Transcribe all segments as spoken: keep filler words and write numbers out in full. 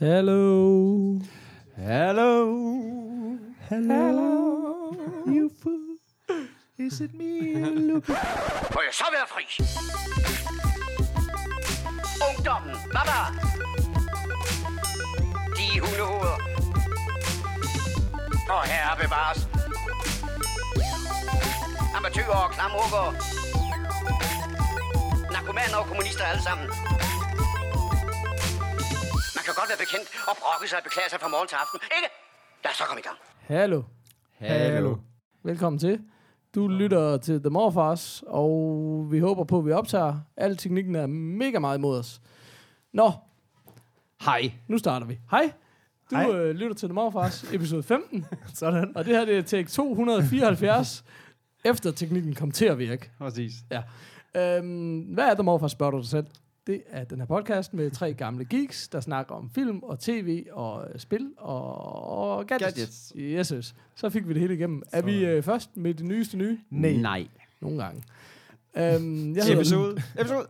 Hello. Hello. Hello. You fool. Is it me? Look. Må jeg så være fri? Ungdommen. Baba. De hundehoveder. Og herre bevares. Amatører og klamrukker. Narkomaner og kommunister alle sammen. Man kan godt være bekendt og brokke sig og beklage sig fra morgen til aften, ikke? Lad os så komme i gang. Hallo. Hallo. Velkommen til. Du lytter til The Morfars, og vi håber på, at vi optager. Al teknikken er mega meget imod os. Nå. Hej. Nu starter vi. Hej. Du Hej. Øh, lytter til The Morfars, episode femten. Sådan. Og det her det er take to hundrede fireoghalvfjerds, efter teknikken kom til at virke. Præcis. Ja. Øhm, hvad er The Morfars, spørger du dig selv? Det er den her podcast med tre gamle geeks, der snakker om film og tv og spil og gadgets. gadgets. Yes, yes. Så fik vi det hele igennem. Så. Er vi øh, først med det nyeste nye? Nej. Nej. Nogle gange. Øhm, jeg episode. Episode. Episode.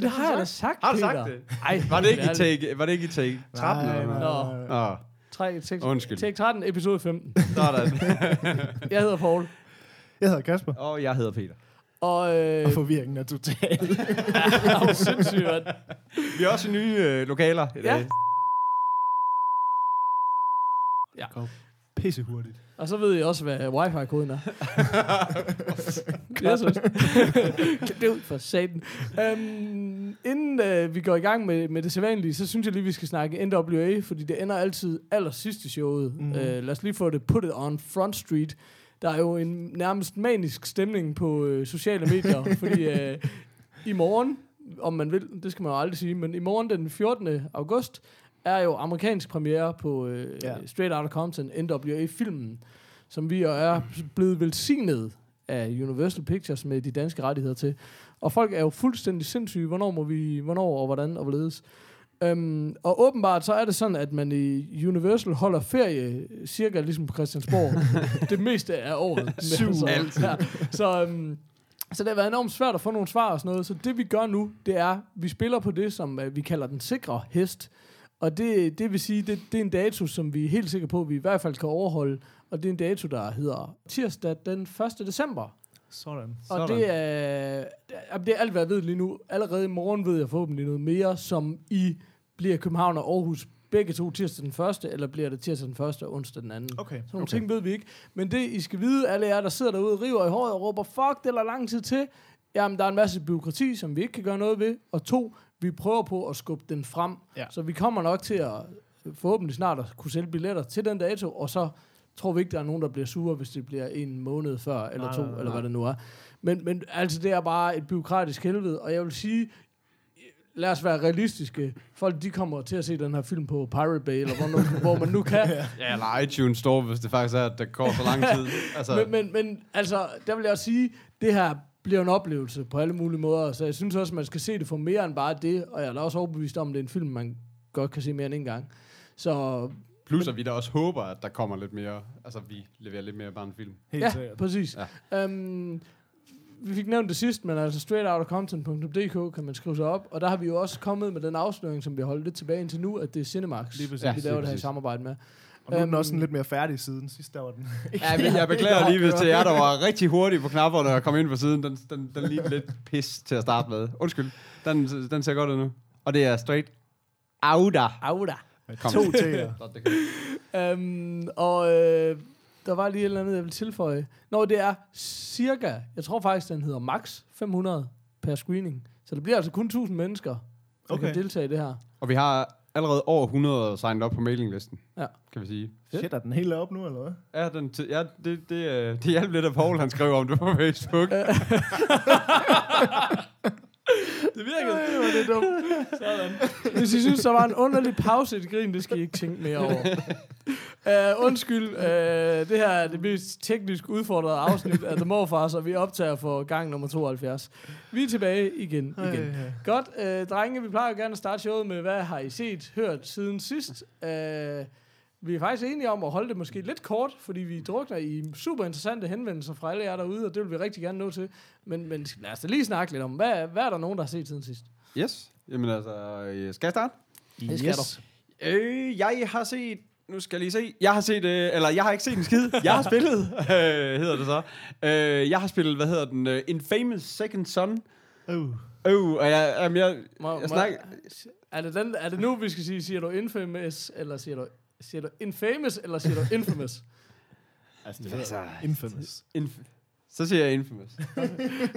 Det har jeg da sagt, Peter. Har du sagt det? Ej, var det ikke i take, var det ikke i take tretten? Nej, nej, nej. Nå. Nå. tre, seks, undskyld. Take tretten, episode femten. Sådan. Jeg hedder Poul. Jeg hedder Kasper. Og jeg hedder Peter. Og, øh, og forvirringen er total. Ja, er sindssygt. Vi er også i nye øh, lokaler i dag. Ja. Kom pisse hurtigt. Og så ved jeg også, hvad wifi-koden er. Jeg synes. Det er ud for satan. Um, inden øh, vi går i gang med, med det sædvanlige, så synes jeg lige, vi skal snakke N W A, fordi det ender altid allersidst i showet. Mm. Uh, lad os lige få det put it on Front Street. Der er jo en nærmest manisk stemning på øh, sociale medier, fordi øh, i morgen, om man vil, det skal man jo aldrig sige, men i morgen den fjortende august, er jo amerikansk premiere på øh, ja. Straight Outta Compton, N W A-filmen, som vi er blevet velsignet af Universal Pictures med de danske rettigheder til. Og folk er jo fuldstændig sindssyge, hvornår må vi, hvornår og hvordan og hvorledes. Um, og åbenbart så er det sådan, at man i Universal holder ferie cirka ligesom på Christiansborg. Det meste er året. Syv altid. Ja. Så, um, så det har været enormt svært at få nogle svar og sådan noget. Så det vi gør nu, det er, vi spiller på det, som uh, vi kalder den sikre hest. Og det, det vil sige, det, det er en dato, som vi er helt sikre på, vi i hvert fald kan overholde. Og det er en dato, der hedder tirsdag den første december. Sådan. Og sådan. Det, er, det er alt, hvad jeg ved lige nu. Allerede i morgen ved jeg forhåbentlig noget mere, som i... Bliver København og Aarhus begge to tirsdag den første, eller bliver det tirsdag den første og onsdag den anden? Okay. Sådan nogle okay. ting ved vi ikke. Men det, I skal vide, alle jer, der sidder derude, river i håret og råber, fuck, det er lang tid til. Jamen, der er en masse byråkrati, som vi ikke kan gøre noget ved. Og to, vi prøver på at skubbe den frem. Ja. Så vi kommer nok til at forhåbentlig snart at kunne sælge billetter til den dato, og så tror vi ikke, der er nogen, der bliver sure, hvis det bliver en måned før, eller nej, to, nej, eller nej. Hvad det nu er. Men, men altså, det er bare et byråkratisk helvede, og jeg vil sige... Lad os være realistiske. Folk, de kommer til at se den her film på Pirate Bay, eller hvor, nu, hvor man nu kan. Ja, eller iTunes Store, hvis det faktisk er, at der går så lang tid. Altså. Men, men, men altså, der vil jeg også sige, det her bliver en oplevelse på alle mulige måder, så jeg synes også, man skal se det for mere end bare det, og jeg er da også overbevist om, at det er en film, man godt kan se mere end en gang. Så... Plus, at vi da også håber, at der kommer lidt mere, altså vi leverer lidt mere bare en film. Helt ja, seriøst. Præcis. Ja. Um, Vi fik nævnt det sidst, men altså straight out of content punktum d k kan man skrive sig op. Og der har vi jo også kommet med den afsløring, som vi har holdt lidt tilbage indtil nu, at det er Cinemax, vi laver det her præcis. I samarbejde med. Og nu er den også sådan lidt mere færdig siden. Sidst der var den. Ja, men jeg beklager lige, hvis til jer, der var rigtig hurtig på knapperne og kom ind på siden. Den, den, den lige lidt pis til at starte med. Undskyld, den, den ser godt ud nu. Og det er straight outa. Outa. To T'er. um, og... Øh, Der var lige et eller andet, jeg vil tilføje. Nå, det er cirka, jeg tror faktisk, den hedder max fem hundrede per screening. Så det bliver altså kun tusind mennesker, der okay. kan deltage i det her. Og vi har allerede over hundrede signet op på mailinglisten, ja. Kan vi sige. Shit, er den helt op nu, eller hvad? Ja, den t- ja det, det, det hjalp lidt af Poul, han skrev om det på Facebook. Det virkede. Ej, var det dumt. Sådan. Hvis I synes, der var en underlig pause i det grin, det skal I ikke tænke mere over. Uh, undskyld, uh, det her er det mest teknisk udfordrede afsnit af The Morfars, og vi optager for gang nummer tooghalvfjerds. Vi er tilbage igen. igen. Ej, ja. Godt, uh, drenge, vi plejer jo gerne at starte showet med, hvad har I set, hørt siden sidst? Uh, vi er faktisk enige om at holde det måske lidt kort, fordi vi drukner i super interessante henvendelser fra alle jer derude, og det vil vi rigtig gerne nå til. Men, men lad os da lige snakke lidt om, hvad, hvad er der nogen, der har set siden sidst? Yes, jamen altså, skal jeg starte? Yes. Yes. Øh, jeg har set... Nu skal jeg lige se. Jeg har set... Øh, eller, jeg har ikke set en skid. Jeg har spillet, øh, hedder det så. Øh, jeg har spillet, hvad hedder den? Uh, Infamous Second Son. Øv. Øv, og jeg... Jamen, jeg, må, jeg snakker... Er det, den, er det nu, vi skal sige, siger du Infamous, eller siger du, siger du Infamous, eller siger du Infamous? Altså, det er Infamous. Inf- Så siger jeg Infamous.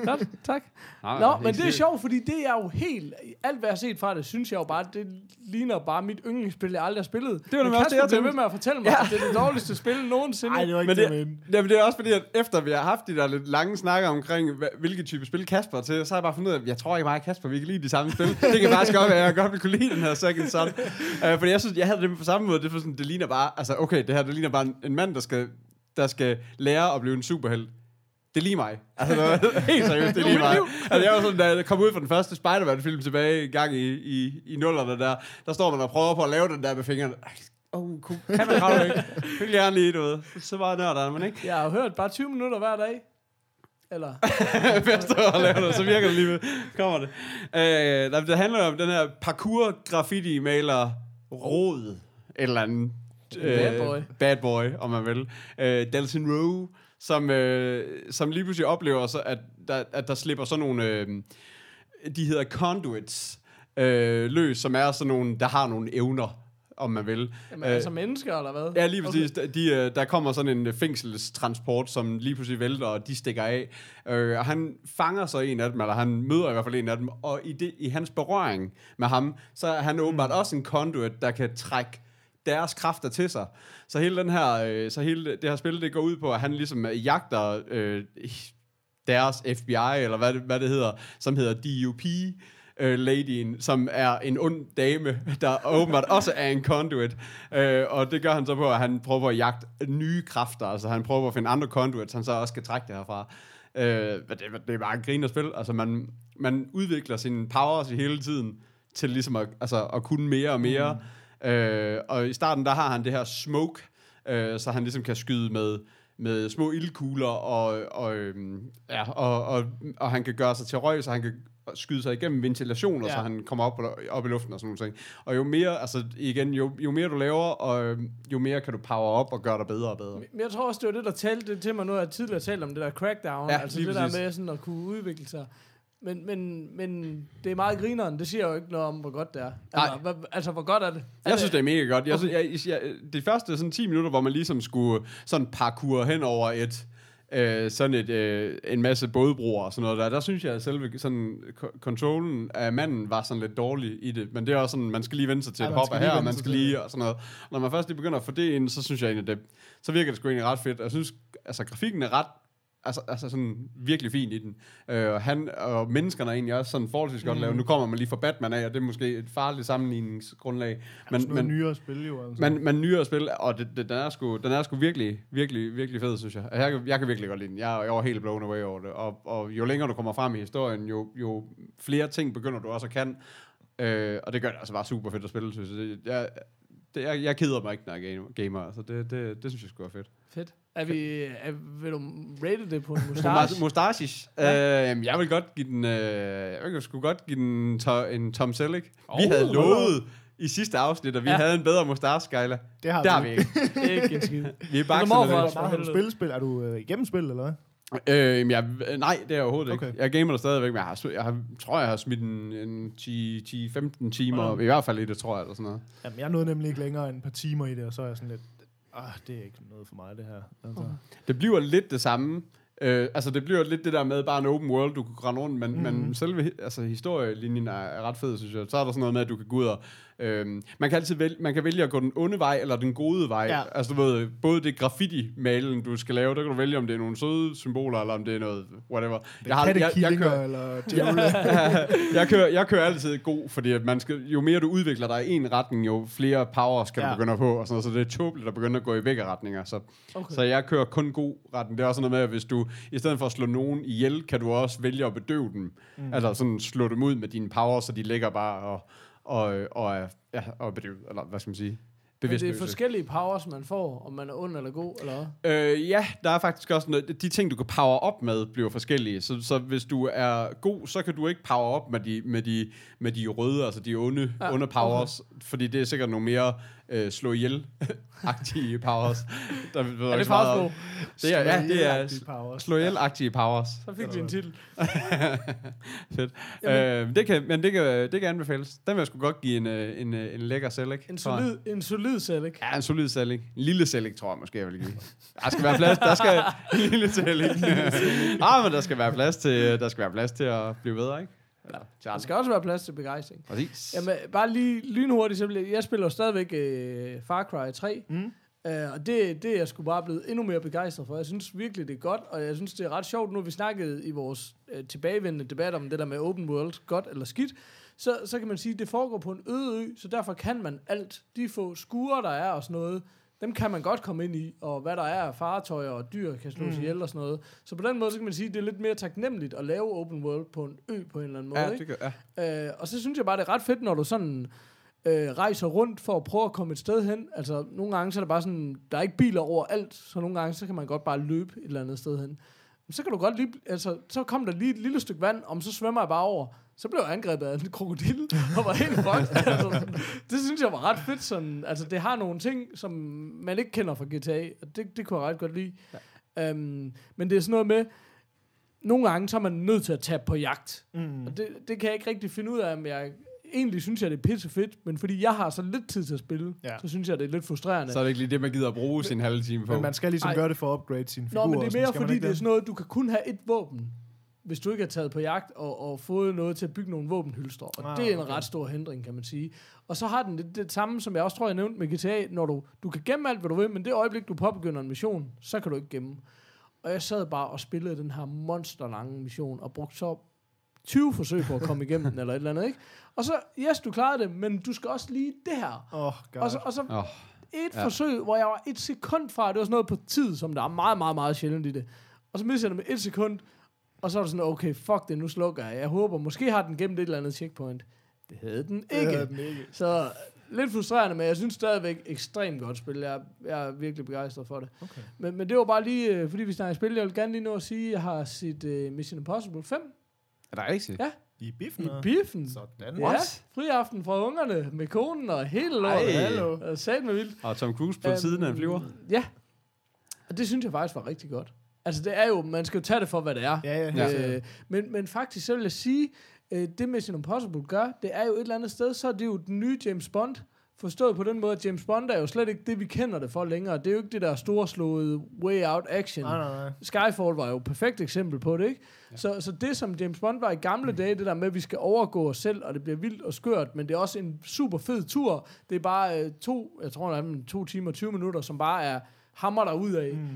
Nå, tak. Nej, Nå, men det er sjovt, fordi det er jo helt... Alt, hvad jeg har set fra det, synes jeg jo bare, det ligner bare mit yndlingsspil, jeg aldrig har spillet. Det var nemlig også det, jeg tænkte. Med, med at fortælle mig, ja. At det er det dårligste spil nogensinde. Nej, det var ikke men det, det men det er også fordi, at efter vi har haft de der lidt lange snakker omkring, hvilke type spil Kasper til, så har jeg bare fundet ud af, at jeg tror ikke meget, Kasper, vi kan lide de samme spil. Det kan faktisk godt være, at jeg godt vil kunne lide den her second sådan. Uh, fordi jeg synes, jeg havde det på samme måde. Det, sådan, det ligner bare... Altså, okay, det her, det ligner bare en, en mand, der skal, der skal lære at blive en superhelt. Det er lige mig. Altså, helt seriøst, det er lige mig. Altså, jeg var sådan, da jeg kom ud fra den første Spider-Man-film tilbage i gang i, i, i nullerne der, der står man og prøver på at lave den der med fingrene. Oh, kan man rave ikke? Vil gerne lige, du ved. Så bare nørderne, men ikke? Jeg har hørt bare tyve minutter hver dag. Eller? Først at lave det, så virker det lige ved. Kommer det. Øh, det handler om den her parkour-graffiti-maler Rod. Et eller andet. Øh, bad boy. Bad boy, om man vil. Øh, Delsin Rowe. Som, øh, som lige pludselig oplever, så at, der, at der slipper sådan nogle, øh, de hedder conduits, øh, løs, som er sådan nogle, der har nogle evner, om man vil. Jamen øh, altså mennesker, eller hvad? Ja, lige præcis. Okay. De, der kommer sådan en fængselstransport, som lige pludselig vælter, og de stikker af. Øh, og han fanger så en af dem, eller han møder i hvert fald en af dem, og i, det, i hans berøring med ham, så er han åbenbart mm. også en conduit, der kan trække deres kræfter til sig. Så hele den her, øh, så hele det her spil, det går ud på, at han ligesom jagter øh, deres F B I, eller hvad det, hvad det hedder, som hedder D U P-ladyen, øh, som er en ond dame, der åbenbart også er en conduit. Øh, og det gør han så på, at han prøver at jagte nye kræfter, altså han prøver at finde andre conduits, han så også skal trække det herfra. Øh, det, det er bare en grin at spille. Altså man, man udvikler sine powers i hele tiden, til ligesom at, altså, at kunne mere og mere. Mm. Øh, og i starten, der har han det her smoke, øh, så han ligesom kan skyde med, med små ildkugler, og, og, øhm, ja, og, og, og han kan gøre sig til røg, så han kan skyde sig igennem ventilationer, ja. Så han kommer op, op i luften og sådan nogle ting. Og jo mere, altså igen, jo, jo mere du laver, og jo mere kan du power op og gøre dig bedre og bedre. Men jeg tror også, det var det, der talte til mig nu, jeg tidligere talte om det der crackdown, ja, altså det præcis. Der med sådan at kunne udvikle sig. Men, men, men det er meget grineren. Det siger jo ikke noget om, hvor godt det er. Altså, hva, altså hvor godt er det? Er jeg det? Synes, det er mega godt. Jeg, okay. jeg, jeg, de første sådan ti minutter, hvor man ligesom skulle sådan parkour hen over et, øh, sådan et, øh, en masse bådbroer og sådan noget der, der synes jeg, at selve sådan, k- kontrollen af manden var sådan lidt dårlig i det. Men det er også sådan, man skal lige vende sig til ja, et hop af her, og man skal lige og sådan noget. Og når man først lige begynder at få det ind, så synes jeg egentlig, det, så virker det sgu egentlig ret fedt. Jeg synes, altså grafikken er ret Altså, altså sådan virkelig fint i den. Øh, han og menneskerne er egentlig også sådan forholdsvis godt mm. lavet. Nu kommer man lige fra Batman af, og det er måske et farligt sammenligningsgrundlag. Men man nyere spil jo. Altså. Man, man nyere spil, og det, det, den, er sgu, den er sgu virkelig, virkelig, virkelig fed, synes jeg. Jeg kan, jeg kan virkelig godt lide den. Jeg er over helt blown away over det. Og, og jo længere du kommer frem i historien, jo, jo flere ting begynder du også at kan. Øh, og det gør det altså bare super fedt at spille, synes jeg. Jeg, det, jeg, jeg keder mig ikke, når jeg er gamer. Så det, det, det synes jeg sgu er fedt. Fedt. Er vi, er, vil du rate det på en mustache? Mustaches? Ja. Øh, jeg vil godt give den, øh, jeg vil sgu godt give den to, en Tom Selleck. Oh, vi havde lovet i sidste afsnit, og vi ja. havde en bedre mustache, Skyler. Det har Der vi ikke. Det er ikke en skid. Vi er bakset. Har du spilspil? Er du øh, gennemspil, eller hvad? Øh, jeg, nej, det er overhovedet okay. ikke. Jeg gamer der stadigvæk, men jeg, har, jeg har, tror, jeg har smidt en, en ti til femten timer, okay. i hvert fald i det, tror jeg. Eller sådan noget. Jamen, jeg nåede nemlig ikke længere end et par timer i det, og så er jeg sådan lidt... Ah, det er ikke noget for mig, det her. Altså. Okay. Det bliver lidt det samme. Øh, altså, det bliver lidt det der med bare en open world, du kan grænne rundt, men, mm. men selve altså, historielinjen er, er ret fed, synes jeg. Så er der sådan noget med, at du kan gå ud og... Øh, man kan altid vælge, man kan vælge at gå den onde vej, eller den gode vej. Ja. Altså, du ved, både det graffiti-malen, du skal lave, der kan du vælge, om det er nogle søde symboler, eller om det er noget whatever. Jeg, har, jeg, jeg, kører, eller jeg, kører, jeg kører altid god, fordi at man skal, jo mere du udvikler dig i en retning, jo flere powers kan ja. du begynde på, og sådan noget, så det er tåbeligt at begynde at gå i begge retninger. Så, okay. så jeg kører kun god retning. Det er også noget med, at hvis du i stedet for at slå nogen ihjel, kan du også vælge at bedøve dem. Mm. Altså sådan slå dem ud med dine powers, så de ligger bare og, og, og, ja, og bedøve, eller hvad skal man sige, bevidstløse. Det er forskellige powers, man får, om man er ond eller god, eller hvad? Øh, ja, der er faktisk også noget. De ting, du kan power op med, bliver forskellige. Så, så hvis du er god, så kan du ikke power op med de, med de, med de røde, altså de onde, ja, onde powers, okay, fordi det er sikkert nogle mere øh, slå ihjel-agtige powers. Der, der er det meget, det er, ja, det er slå ihjel-agtige powers. Så fik de en titel. Fedt. Øh, det kan, men det kan, det kan anbefales. Den vil jeg sgu godt give en, en, en, en lækker select. En solid, en solid select. Ja, en solid select. En lille select, tror jeg måske, jeg vil give. Der skal være plads. Der skal en lille select. Ah, men der skal være plads til, der skal være plads til at blive bedre, ikke? Ja, der skal også være plads til begejstring. Præcis. Jamen, bare lige lynhurtigt, simpelthen. Jeg spiller stadigvæk øh, Far Cry tre, mm. øh, og det, det er jeg sgu bare blevet endnu mere begejstret for. Jeg synes virkelig, det er godt, og jeg synes, det er ret sjovt. Nu vi snakkede i vores øh, tilbagevendende debat om det der med open world, godt eller skidt, så, så kan man sige, at det foregår på en øde ø, så derfor kan man alt. De få skure, der er og sådan noget, dem kan man godt komme ind i, og hvad der er af fartøjer og dyr kan slås mm. ihjel og sådan noget. Så på den måde, så kan man sige, at det er lidt mere taknemmeligt at lave open world på en ø på en eller anden måde. Ja, det gør, ja. øh, og så synes jeg bare, det er ret fedt, når du sådan øh, rejser rundt for at prøve at komme et sted hen. Altså, nogle gange så er der bare sådan, der er ikke biler overalt, så nogle gange så kan man godt bare løbe et eller andet sted hen. Men så kan du godt lige, altså, så kom der lige et lille stykke vand, om så svømmer jeg bare over. Så blev jeg angrebet af en krokodil, og var helt fucked. Altså, det synes jeg var ret fedt. Sådan. Altså, det har nogle ting, som man ikke kender fra G T A, og det, det kunne jeg ret godt lide. Ja. Um, men det er sådan noget med, nogle gange så er man nødt til at tage på jagt. Mm. Og det, det kan jeg ikke rigtig finde ud af, om jeg... Egentlig synes jeg, det er pisse fedt, men fordi jeg har så lidt tid til at spille, ja, så synes jeg, det er lidt frustrerende. Så er det ikke lige det, man gider at bruge men, sin halve time på. Men man skal ligesom Ej. gøre det for at upgrade sine figurer. Nå, men det er mere, fordi det er sådan noget, du kan kun have et våben, hvis du ikke er taget på jagt og, og fået noget til at bygge nogle våbenhylstre. Og ah, det er en okay. ret stor hindring, kan man sige. Og så har den det, det samme, som jeg også tror, jeg nævnte med G T A, når du, du kan gemme alt, hvad du vil, men det øjeblik, du påbegynder en mission, så kan du ikke gemme. Og jeg sad bare og spillede den her monsterlange mission og brugte så tyve forsøg på at komme igennem den, eller et eller andet, ikke? Og så, yes, du klarede det, men du skal også lige det her. Oh, God. Og så, og så oh, et ja. forsøg, hvor jeg var et sekund fra, det var sådan noget på tid, som der er meget, meget, meget sjældent i det. Og så mistede jeg det med et sekund, og så var det sådan, okay, fuck det, nu slukker jeg. Jeg håber, måske har den gemt et eller andet checkpoint. Det havde den ikke. Det havde den ikke. Så lidt frustrerende, men jeg synes stadigvæk ekstremt godt spil. Jeg, jeg er virkelig begejstret for det. Okay. Men, men det var bare lige, fordi vi snakker spil, jeg vil gerne lige nå at sige, jeg har set uh, Mission Impossible fem. Er der rigtigt? Ja. I biffen? I biffen. Sådan. Ja, friaften fra ungerne med konen og hele lortet. Hallo. Sat med vildt. Og Tom Cruise på um, siden af en flyver. Ja. Og det synes jeg faktisk var rigtig godt. Altså det er jo, man skal jo tage det for, hvad det er. Ja, ja, ja. Øh, men, men faktisk, så vil jeg sige, øh, det Mission Impossible gør, det er jo et eller andet sted, så er det jo den nye James Bond. Forstået på den måde, at James Bond er jo slet ikke det, vi kender det for længere. Det er jo ikke det der storslåede way out action. Nej, nej, nej. Skyfall var jo et perfekt eksempel på det, ikke? Ja. Så, så det, som James Bond var i gamle mm. dage, det der med, at vi skal overgå os selv, og det bliver vildt og skørt, men det er også en super fed tur. Det er bare øh, to, jeg tror, det er to timer og tyve minutter, som bare er hammer derudad. Mm.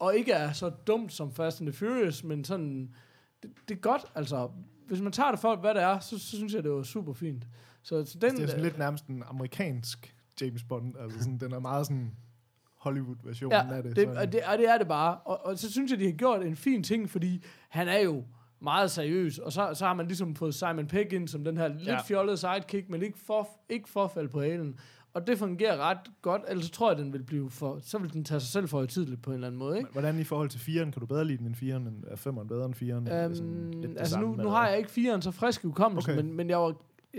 Og ikke er så dumt som Fast and the Furious, men sådan, det, det er godt. Altså, hvis man tager det for, hvad det er, så, så synes jeg, det var super fint. Så den, det er sådan øh, lidt nærmest en amerikansk James Bond, altså sådan, den er meget sådan Hollywood-versionen ja, af det. det, og det og det er det bare, og, og så synes jeg, de har gjort en fin ting, fordi han er jo meget seriøs, og så, så har man ligesom fået Simon Pegg ind som den her lidt ja. fjollede sidekick, men ikke, for, ikke forfald på hælen, og det fungerer ret godt, ellers tror jeg, den vil blive for, så vil den tage sig selv for højtideligt på en eller anden måde, ikke? Men hvordan i forhold til firen, kan du bedre lide den end firen, end er femeren bedre end firen? Øhm, altså nu, nu har jeg ikke firen så frisk ukommelsen, okay. men, men jeg var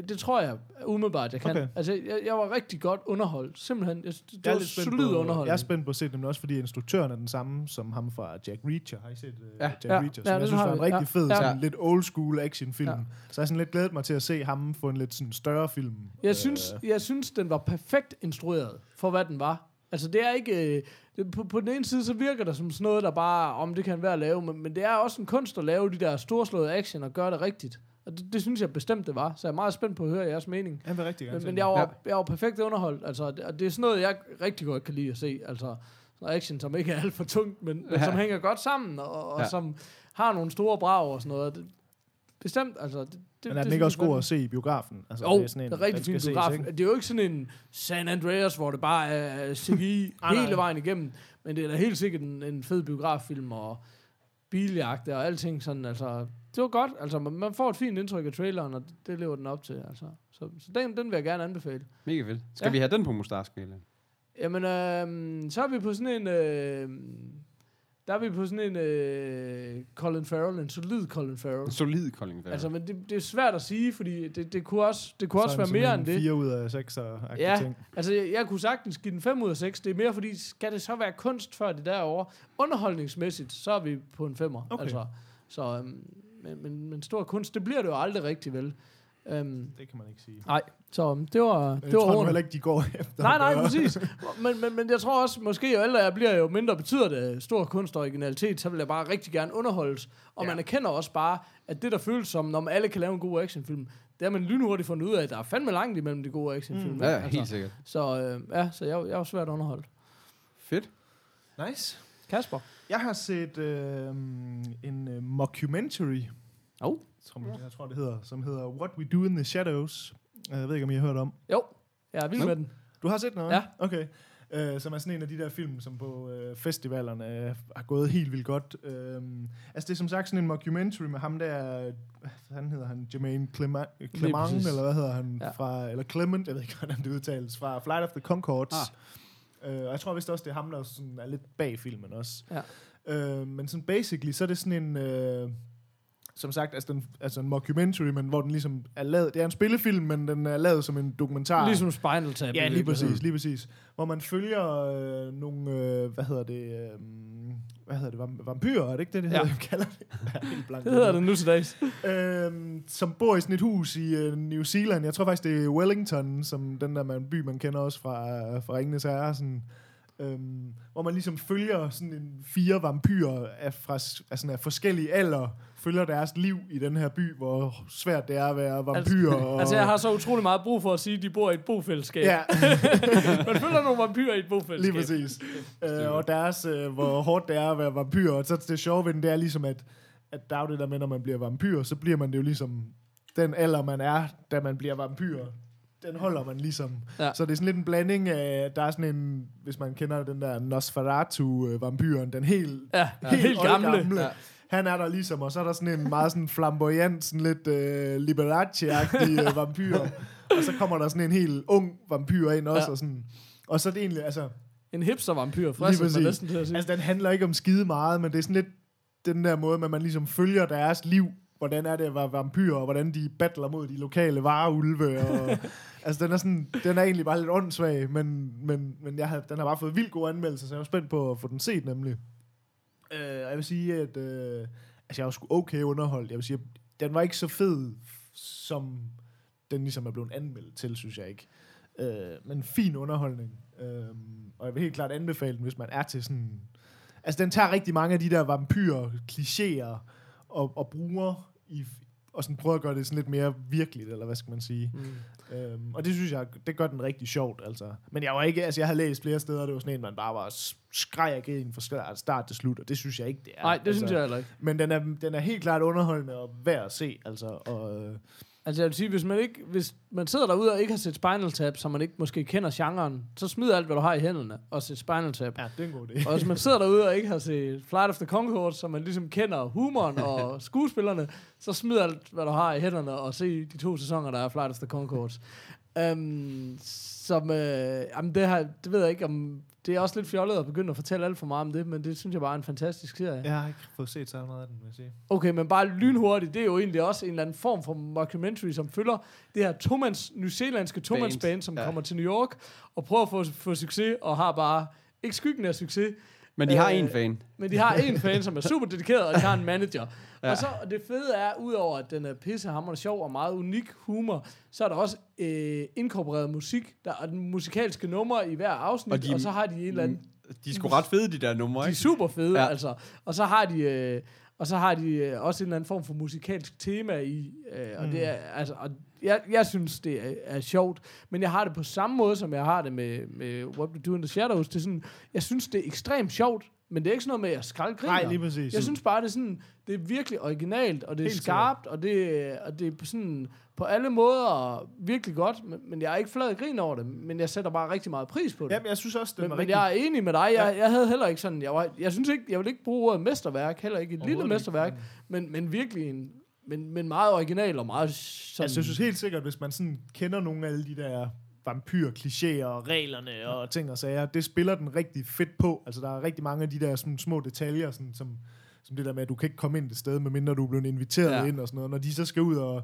det tror jeg umiddelbart, jeg kan. Okay. Altså, jeg, jeg var rigtig godt underholdt. Simpelthen, jeg, det jeg var solid underholdt. Jeg er spændt på at se dem, men også fordi instruktøren er den samme som ham fra Jack Reacher. Har I set uh, ja. Jack ja. Reacher? Som ja, jeg synes var en rigtig ja. fed, ja. sådan lidt old school actionfilm. Ja. Så jeg sådan lidt glædet mig til at se ham få en lidt sådan større film. Jeg, øh. synes, jeg synes, den var perfekt instrueret for, hvad den var. Altså, det er ikke... Øh, det, på, på den ene side, så virker der som sådan noget, der bare... Om det kan være at lave, men, men det er også en kunst at lave de der storslåede action og gøre det rigtigt. Og det, det synes jeg bestemt, det var. Så jeg er meget spændt på at høre jeres mening. Jeg vil rigtig gerne men, men jeg var, ja. jeg var perfekt underholdt. Altså, det, og det er sådan noget, jeg rigtig godt kan lide at se. Altså action, som ikke er alt for tungt, men, ja. men som hænger godt sammen, og, og ja. som har nogle store brag og sådan noget. Det, bestemt, altså... Det, det, men er den ikke også god at se i biografen? Altså, oh, det er sådan en, det er rigtig fint i biografen. Det er jo ikke sådan en San Andreas, hvor det bare er C G I hele vejen igennem. Men det er da helt sikkert en, en fed biograffilm, og biljagt og alting sådan, altså... Det var godt. Altså, man får et fint indtryk af traileren, og det lever den op til. Altså. Så, så den, den vil jeg gerne anbefale. Mega fedt. Skal ja. vi have den på Mustache? Jamen, øh, så er vi på sådan en... Øh, der er vi på sådan en øh, Colin Farrell, en solid Colin Farrell. En solid Colin Farrell. Altså, men det, det er svært at sige, fordi det, det kunne også, det kunne også være mere end det. fire ud af seks og ja, ting. Altså, jeg, jeg kunne sagtens give den fem ud af seks. Det er mere, fordi skal det så være kunst før det derovre? Underholdningsmæssigt, så er vi på en femmer. Okay. Altså, så, øh, men, men, men stor kunst, det bliver det jo aldrig rigtig vel. Um, det kan man ikke sige. Nej, så um, det var det jeg var tror heller ikke, de går efter. Nej, nej, præcis. Men, men, men jeg tror også, måske jo ældre jeg bliver, jo mindre betyder det stor kunst og originalitet, så vil jeg bare rigtig gerne underholdes. Og ja. Man erkender også bare, at det der føles som, når man alle kan lave en god actionfilm, det er man lynhurtigt fundet ud af, at der er fandme langt imellem de gode actionfilm. Mm, ja, altså, helt sikkert. Så øh, ja, så jeg, jeg var svært underholdt. Fedt. Nice. Kasper? Jeg har set øh, en øh, mockumentary. Åh. Oh. Som, jeg tror, det hedder, som hedder What We Do in the Shadows. Jeg ved ikke, om I har hørt om. Jo, jeg er vild no. med den. Du har set noget? Ja. Okay. Uh, som er sådan en af de der film, som på uh, festivalerne uh, har gået helt vildt godt. Uh, altså, det er som sagt sådan en mockumentary med ham der, han hedder han, Jermaine Clement, Clement eller hvad hedder han, ja. Fra, eller Clement, jeg ved ikke, hvordan det udtales, fra Flight of the Conchords. Ah. Uh, og jeg tror vist også, det er ham, der sådan er lidt bag filmen også. Ja. Uh, men sådan basically, så er det sådan en... Uh, Som sagt, altså, den, altså en mockumentary, men hvor den ligesom er lavet... Det er en spillefilm, men den er lavet som en dokumentar. Ligesom Spinal Tap. Ja, lige præcis, lige præcis. Hvor man følger øh, nogle... Øh, hvad hedder det... Øh, hvad hedder det? Vamp- vampyrer, er det ikke det, det hedder, ja. Jeg kalder det? Ja, det hedder det nu til dags. Øhm, som bor i sådan et hus i øh, New Zealand. Jeg tror faktisk, det er Wellington, som den der man, by, man kender også fra, fra Ringenes Herre. Sådan... Øhm, hvor man ligesom følger sådan en fire vampyrer af, fra, af, sådan af forskellige alder, følger deres liv i den her by, hvor svært det er at være vampyrer. Altså, og altså jeg har så utrolig meget brug for at sige, at de bor i et bofællesskab. Ja. Man følger nogle vampyrer i et bofællesskab. Lige præcis. øh, og deres, øh, hvor hårdt det er at være vampyrer. Og så det sjove ved den, det er ligesom, at, at der er det der med, når man bliver vampyr, så bliver man det jo ligesom den alder, man er, da man bliver vampyr. Den holder man ligesom. Ja. Så det er sådan lidt en blanding af, der er sådan en, hvis man kender den der Nosferatu-vampyren, den helt, ja, ja, helt, helt gamle. gamle. Ja. Han er der ligesom, og så er der sådan en meget sådan flamboyant, sådan lidt øh, Liberace-agtig øh, vampyr. Og så kommer der sådan en helt ung vampyr ind også. Ja. Og, sådan. Og så er det egentlig, altså... En hipster-vampyr, fristet man næsten til at sige. Altså, den handler ikke om skide meget, men det er sådan lidt den der måde, at man ligesom følger deres liv. Hvordan er det at være vampyrer, og hvordan de battler mod de lokale vareulve. Og, altså, den er, sådan, den er egentlig bare lidt åndssvag, men, men, men jeg har, den har bare fået vildt gode anmeldelser, så jeg er spændt på at få den set, nemlig. Øh, og jeg vil sige, at øh, altså, jeg var sgu okay underholdt. Jeg vil sige, den var ikke så fed, som den ligesom er blevet anmeldt til, synes jeg ikke. Øh, men fin underholdning. Øh, og jeg vil helt klart anbefale den, hvis man er til sådan... Altså, den tager rigtig mange af de der vampyr-klichéer, Og, og bruger, i, og sådan prøver at gøre det sådan lidt mere virkeligt, eller hvad skal man sige. Mm. Øhm, og det synes jeg, det gør den rigtig sjovt, altså. Men jeg var ikke, altså jeg har læst flere steder, det var sådan en, man bare var skreg af grin fra start til slut, og det synes jeg ikke, det er. Nej, det altså, synes jeg heller ikke. Men den er, den er helt klart underholdende og værd at se, altså. Og, øh. Altså jeg vil sige, hvis man, ikke, hvis man sidder derude og ikke har set Spinal Tap, så man ikke måske kender genren, så smid alt, hvad du har i hænderne, og set Spinal Tap. Ja, det er en god idé. Og hvis man sidder derude og ikke har set Flight of the Conchords, så man ligesom kender humoren og skuespillerne, så smid alt, hvad du har i hænderne, og se de to sæsoner, der er Flight of the Conchords. Um, som, uh, jamen det, har, det ved jeg ikke om... Det er også lidt fjollet at begynde at fortælle alt for meget om det, men det synes jeg bare er en fantastisk serie. Jeg har ikke fået set så meget af den, vil jeg sige. Okay, men bare lynhurtigt, det er jo egentlig også en eller anden form for mockumentary, som følger det her tomands, nyzelandske tomandsband, som ja. Kommer til New York og prøver at få, få succes, og har bare ikke skyggen af succes. Men de har en øh, fan. Men de har en fan, som er super dedikeret, og de har en manager. Ja. Og så og det fede er, udover at den er pissehammerende sjov og meget unik humor, så er der også øh, inkorporeret musik, der er den musikalske numre i hver afsnit, og, de, og så har de en eller anden... De er sgu ret fede, de der numre, ikke? De er super fede, ja. Altså. Og så har de... Øh, Og så har de øh, også en eller anden form for musikalsk tema i, øh, og, mm. det er, altså, og jeg, jeg synes, det er, er sjovt, men jeg har det på samme måde, som jeg har det med, med What We Do in the Shadows. Det er sådan, jeg synes, det er ekstremt sjovt, men det er ikke sådan noget med, at jeg skraldgriner. Nej, lige præcis. Jeg synes bare, det er, sådan, det er virkelig originalt, og det er helt skarpt, og det, og det er sådan, på alle måder virkelig godt, men, men jeg er ikke flad grin over det, men jeg sætter bare rigtig meget pris på det. Jamen, jeg synes også, det men, var men rigtig... jeg er enig med dig, jeg, jeg havde heller ikke sådan, jeg, var, jeg synes ikke, jeg ville ikke bruge ordet mesterværk, heller ikke et lille mesterværk, men, men virkelig en... Men, men meget original og meget sådan... Altså, jeg synes helt sikkert, hvis man sådan kender nogle af alle de der vampyrklichéer og reglerne ja. og ting og sager. Det spiller den rigtig fedt på. Altså, der er rigtig mange af de der sådan, små detaljer, sådan, som, som det der med, at du kan ikke komme ind et sted, medmindre du er blevet inviteret ja. ind og sådan noget. Når de så skal ud og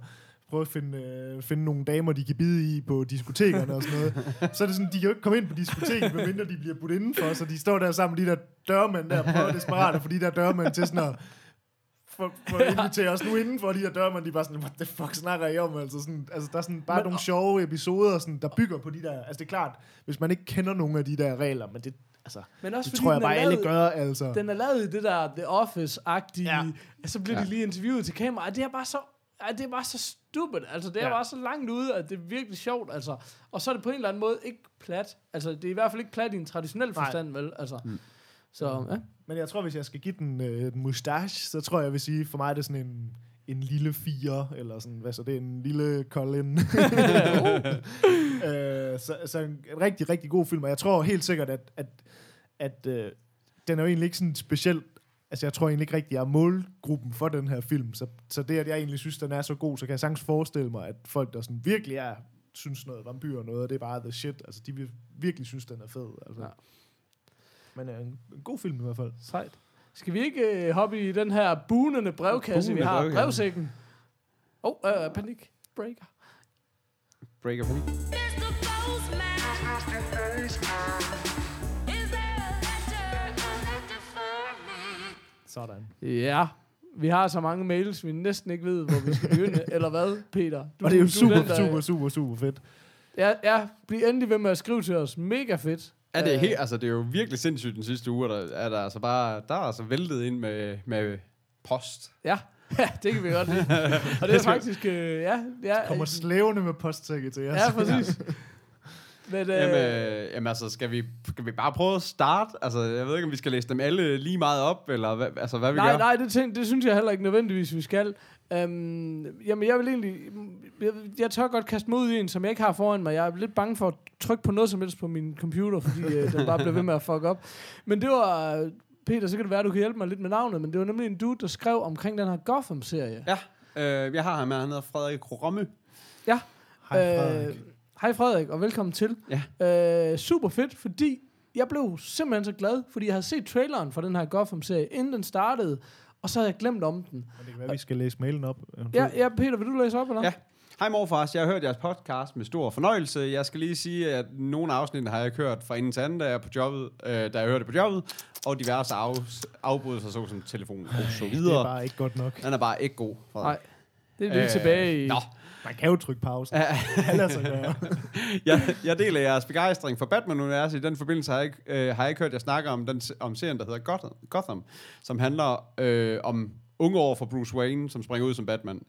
prøve at finde, øh, finde nogle damer, de kan bide i på diskotekerne og sådan noget, så er det sådan, de kan jo ikke komme ind på diskoteket, medmindre de bliver budt indenfor, så de står der sammen med de der dørmænd der, og prøver desperate for de der dørmænd til sådan at for, for at invitere os nu indenfor, de her dørmænd, de er bare sådan, what the fuck snakker I om? Altså, sådan, altså der er sådan bare men, nogle sjove episoder, sådan, der bygger på de der, altså det er klart, hvis man ikke kender nogen af de der regler, men det, altså, men også det tror jeg bare lavet, alle gør, altså. Den er lavet i det der The Office-agtige, ja. så bliver ja. de lige interviewet til kamera, og det er bare så Ej, det er bare så stupid, altså det er ja. bare så langt ude, at det er virkelig sjovt, altså. Og så er det på en eller anden måde ikke plat, altså det er i hvert fald ikke plat i en traditionel forstand, vel, altså. Mm. Så, ja. Men jeg tror, hvis jeg skal give den øh, mustache, så tror jeg, jeg vil sige, for mig er det sådan en, en lille fire, eller sådan, hvad så det er, en lille Colin. øh, så, så en rigtig, rigtig god film, og jeg tror helt sikkert, at, at, at øh, den er jo egentlig ikke sådan specielt. Altså, jeg tror egentlig ikke rigtigt, jeg er målgruppen for den her film. Så, så det, at jeg egentlig synes, den er så god, så kan jeg sagtens forestille mig, at folk, der sådan virkelig er, synes noget vampyr og noget, og det er bare the shit. Altså, de vil virkelig synes, den er fed. Altså. Ja. Men øh, en god film i hvert fald. Sejt. Skal vi ikke øh, hoppe i den her bunende brevkasse, bunende vi har? Brevsækken. Åh, oh, øh, panik. Breaker. Breaker, panik. Sådan. Ja, vi har så mange mails, vi næsten ikke ved, hvor vi skal begynde, eller hvad, Peter? Du, og det er jo super, den, der, super, super, super fedt. Ja, ja, bliv endelig ved med at skrive til os. Mega fedt. Er det, helt, altså, det er jo virkelig sindssygt den sidste uge, der er der altså bare der er altså væltet ind med, med post. Ja. Ja, det kan vi godt lide. Og det er faktisk, øh, ja. ja så kommer slævende med postsækket til os. Ja, præcis. Ja. Men, øh... jamen, jamen altså, skal vi, skal vi bare prøve at starte? Altså, jeg ved ikke, om vi skal læse dem alle lige meget op, eller hva, altså, hvad vi nej, gør? Nej, nej, det, tæn- det synes jeg heller ikke nødvendigvis, vi skal. Øhm, jamen, jeg vil egentlig... Jeg, jeg tør godt kaste mig ud i en, som jeg ikke har foran mig. Jeg er lidt bange for at trykke på noget som helst på min computer, fordi øh, den bare bliver ved med at fuck op. Men det var... Peter, så kan det være, du kan hjælpe mig lidt med navnet, men det var nemlig en dude, der skrev omkring den her Gotham-serie. Ja, øh, jeg har ham med. Han hedder Frederik Romme. Ja. Hej, Frederik. Øh, Hej Frederik, og velkommen til. Ja. Øh, super fedt, fordi jeg blev simpelthen så glad, fordi jeg havde set traileren for den her Gotham-serie, inden den startede, og så havde jeg glemt om den. Men det kan være, og vi skal læse mailen op. Ja, ja, Peter, vil du læse op, eller? Ja. Hej morfars, jeg har hørt jeres podcast med stor fornøjelse. Jeg skal lige sige, at nogle afsnit har jeg hørt fra inden til anden, da jeg, på jobbet, øh, da jeg hørte på jobbet, og diverse af, afbrydelser, såsom telefonen og så videre. Det er bare ikke godt nok. Den er bare ikke god, Frederik. Nej, det er lige øh, tilbage i... Nå. Man kan jo trykke pause. jeg, jeg deler jeres begejstring for Batman-universet. I den forbindelse har jeg, øh, har jeg ikke hørt, jeg snakker om, den, om serien, der hedder Gotham, Gotham som handler øh, om unge år for Bruce Wayne, som springer ud som Batman.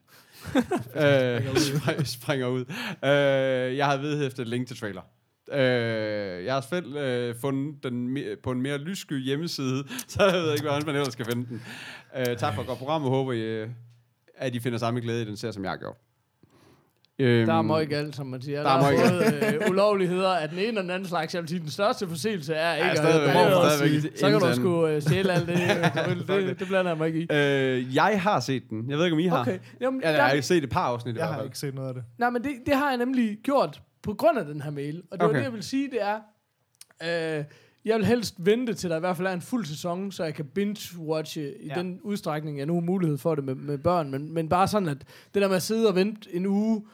øh, springer, springer ud. Øh, jeg har vedhæftet et link til trailer. Øh, jeg har selv øh, fundet den me- på en mere lyssky hjemmeside, så jeg ved ikke, hvordan man ellers skal finde den. Øh, tak for et godt program, og håber, I, at I finder samme glæde i den serie, som jeg har gjort. Der er møg galt, som man siger. Der, der er, er både øh, ulovligheder af den ene og den anden slags. Jeg vil sige, den største forseelse er ikke ja, at høre. Så kan du sgu øh, stjæle alt det. det, det, det blander jeg mig ikke i. Øh, jeg har set den. Jeg ved ikke, om I har. Okay. Jamen, ja, jeg har ikke set et par afsnit. Jeg har ikke set noget af det. Nej, men det, det har jeg nemlig gjort på grund af den her mail. Og det okay. var det, jeg vil sige, det er... Øh, jeg vil helst vente til, der i hvert fald er en fuld sæson, så jeg kan binge-watche i ja. den udstrækning. Jeg nu har mulighed for det med, med børn. Men, men bare sådan, at det der med at sidde og vente en uge...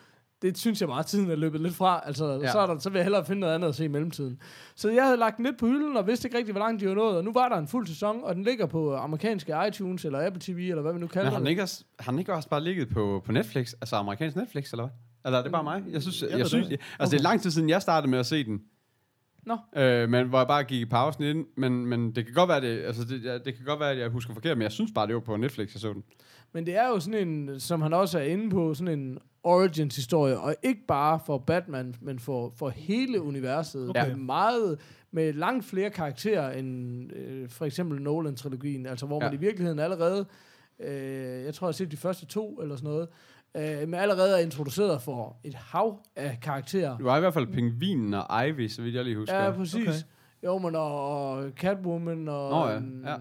Det synes jeg bare, tiden er løbet lidt fra. Altså, ja. så, er der, så vil jeg hellere finde noget andet at se i mellemtiden. Så jeg havde lagt den lidt på hylden, og vidste ikke rigtig, hvor langt de var nået. Og nu var der en fuld sæson, og den ligger på amerikanske iTunes, eller Apple T V, eller hvad vi nu kalder det. Men har den ikke også bare ligget på, på Netflix? Altså amerikansk Netflix, eller hvad? Eller er det bare mig? Jeg synes, jeg, jeg synes det. Jeg, altså okay. det er lang tid siden, jeg startede med at se den. Nå. Øh, men hvor jeg bare gik i pausen ind. Men, men det kan godt være, det, altså det, ja, det kan godt være, at jeg husker forkert, men jeg synes bare, det var på Netflix, jeg så den. Men det er jo sådan en, som han også er inde på, sådan en origins-historie, og ikke bare for Batman, men for, for hele universet. Okay. Med, meget, med langt flere karakterer end øh, for eksempel Nolan-trilogien, altså hvor ja. man i virkeligheden allerede, øh, jeg tror, jeg har set de første to eller sådan noget, øh, men allerede er introduceret for et hav af karakterer. Du var i hvert fald Pingvinen og Ivy, så vidt jeg lige husker. Ja, præcis. Okay. Jo, men og Catwoman og... Nå ja, ja.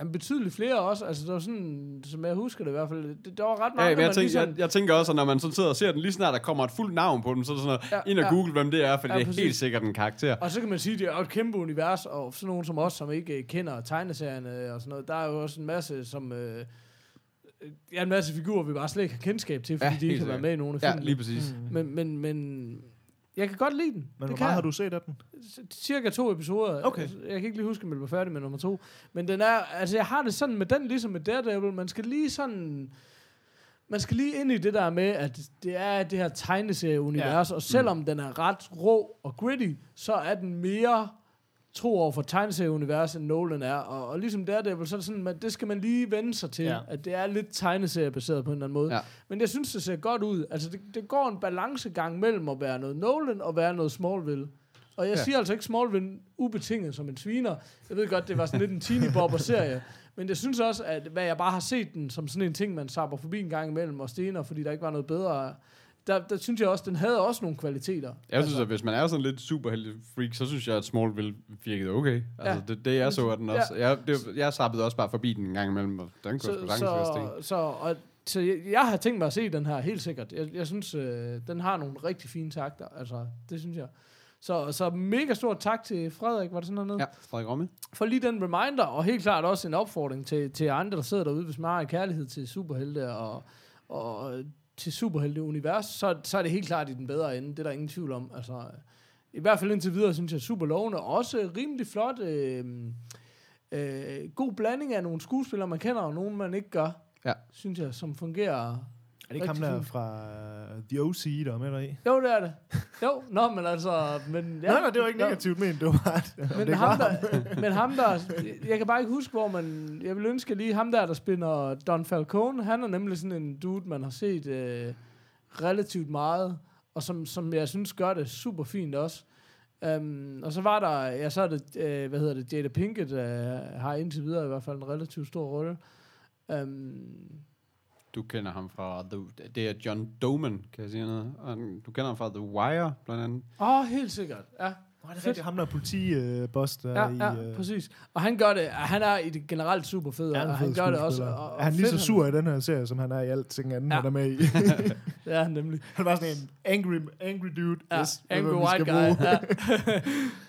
Jamen betydeligt flere også, altså det var sådan, som jeg husker det i hvert fald, det, der var ret mange, ja, jeg, tænker, ligesom... jeg, jeg tænker også, at når man sådan sidder og ser den, lige snart der kommer et fuldt navn på dem, så er det sådan noget, ja, ind og ja. Google, hvem det er, for ja, det er præcis. Helt sikkert en karakter. Og så kan man sige, at det er et kæmpe univers, og sådan nogen som os, som ikke kender tegneserierne og sådan noget, der er jo også en masse, som, øh, ja, en masse figurer, vi bare slet ikke har kendskab til, fordi ja, de ikke har været med i nogle af filmene. Ja, lige præcis. Mm. Men, men, men... Jeg kan godt lide den. Men hvor meget har du set af den? Cirka to episoder. Okay. Jeg kan ikke lige huske, om jeg var færdig med nummer to. Men den er, altså jeg har det sådan med den, ligesom med Daredevil. Man skal lige sådan, man skal lige ind i det der med, at det er det her tegneserieunivers. Ja. Og selvom mm. den er ret rå og gritty, så er den mere tro over for tegneserieuniverset, end Nolan er. Og, og ligesom Daredevil, så er det sådan, man, det skal man lige vende sig til, ja. At det er lidt tegneseriebaseret på en eller anden måde. Ja. Men jeg synes, det ser godt ud. Altså, det, det går en balancegang mellem at være noget Nolan og være noget Smallville. Og jeg ja. Siger altså ikke Smallville ubetinget som en sviner. Jeg ved godt, det var sådan lidt en teeny bopper-serie. Men jeg synes også, at hvad jeg bare har set den som sådan en ting, man sapper forbi en gang imellem og stener, fordi der ikke var noget bedre. Der, der synes jeg også, den havde også nogle kvaliteter. Jeg synes, altså, at hvis man er sådan lidt superheldig freak, så synes jeg, at Smallville virkede okay. Altså, ja, det, det jeg så af den også. Ja. Jeg, det, jeg sappede også bare forbi den en gang imellem, og den kunne sgu langt så, og, så jeg, jeg har tænkt mig at se den her, helt sikkert. Jeg, jeg synes, øh, den har nogle rigtig fine takter. Altså, det synes jeg. Så, så mega stor tak til Frederik, var det sådan noget? noget? Ja, Frederik Romme. For lige den reminder, og helt klart også en opfordring til, til andre, der sidder derude, hvis man har en kærlighed til superhelte og... og til superheldige univers, så, så er det helt klart i den bedre ende. Det er der ingen tvivl om. Altså, i hvert fald indtil videre, synes jeg, super lovende. Også rimelig flot. Øh, øh, god blanding af nogle skuespillere, man kender, og nogle, man ikke gør. Ja. Synes jeg, som fungerer. Er det ikke ham der fra The O C, der er med dig i? Jo, det er det. Jo, nå, men altså... Men, ja. Nå, nej, det var ikke negativt ment, det var ret. Men, ham der, men ham der... Jeg kan bare ikke huske, hvor man... Jeg vil ønske lige ham der, der spiller Don Falcone. Han er nemlig sådan en dude, man har set øh, relativt meget, og som, som jeg synes gør det super fint også. Um, og så var der... Ja, så er det... Øh, hvad hedder det? Jada Pinkett øh, har indtil videre i hvert fald en relativt stor rolle. Um, Du kender ham fra... The, det er John Doman, kan jeg sige noget. Du kender ham fra The Wire, blandt andet. Åh, oh, helt sikkert, ja. Oh, det er rigtig ham, der er politiboss, der ja, i... Ja, øh... præcis. Og han gør det... Han er i det generelt super fed, ja, og han gør det også... Og, og er han lige så sur han... i den her serie, som han er i alt andet, ja. Han er med i? Ja, nemlig. Han var sådan en angry, angry dude. Ja, yes, angry ved, white guy. Ja.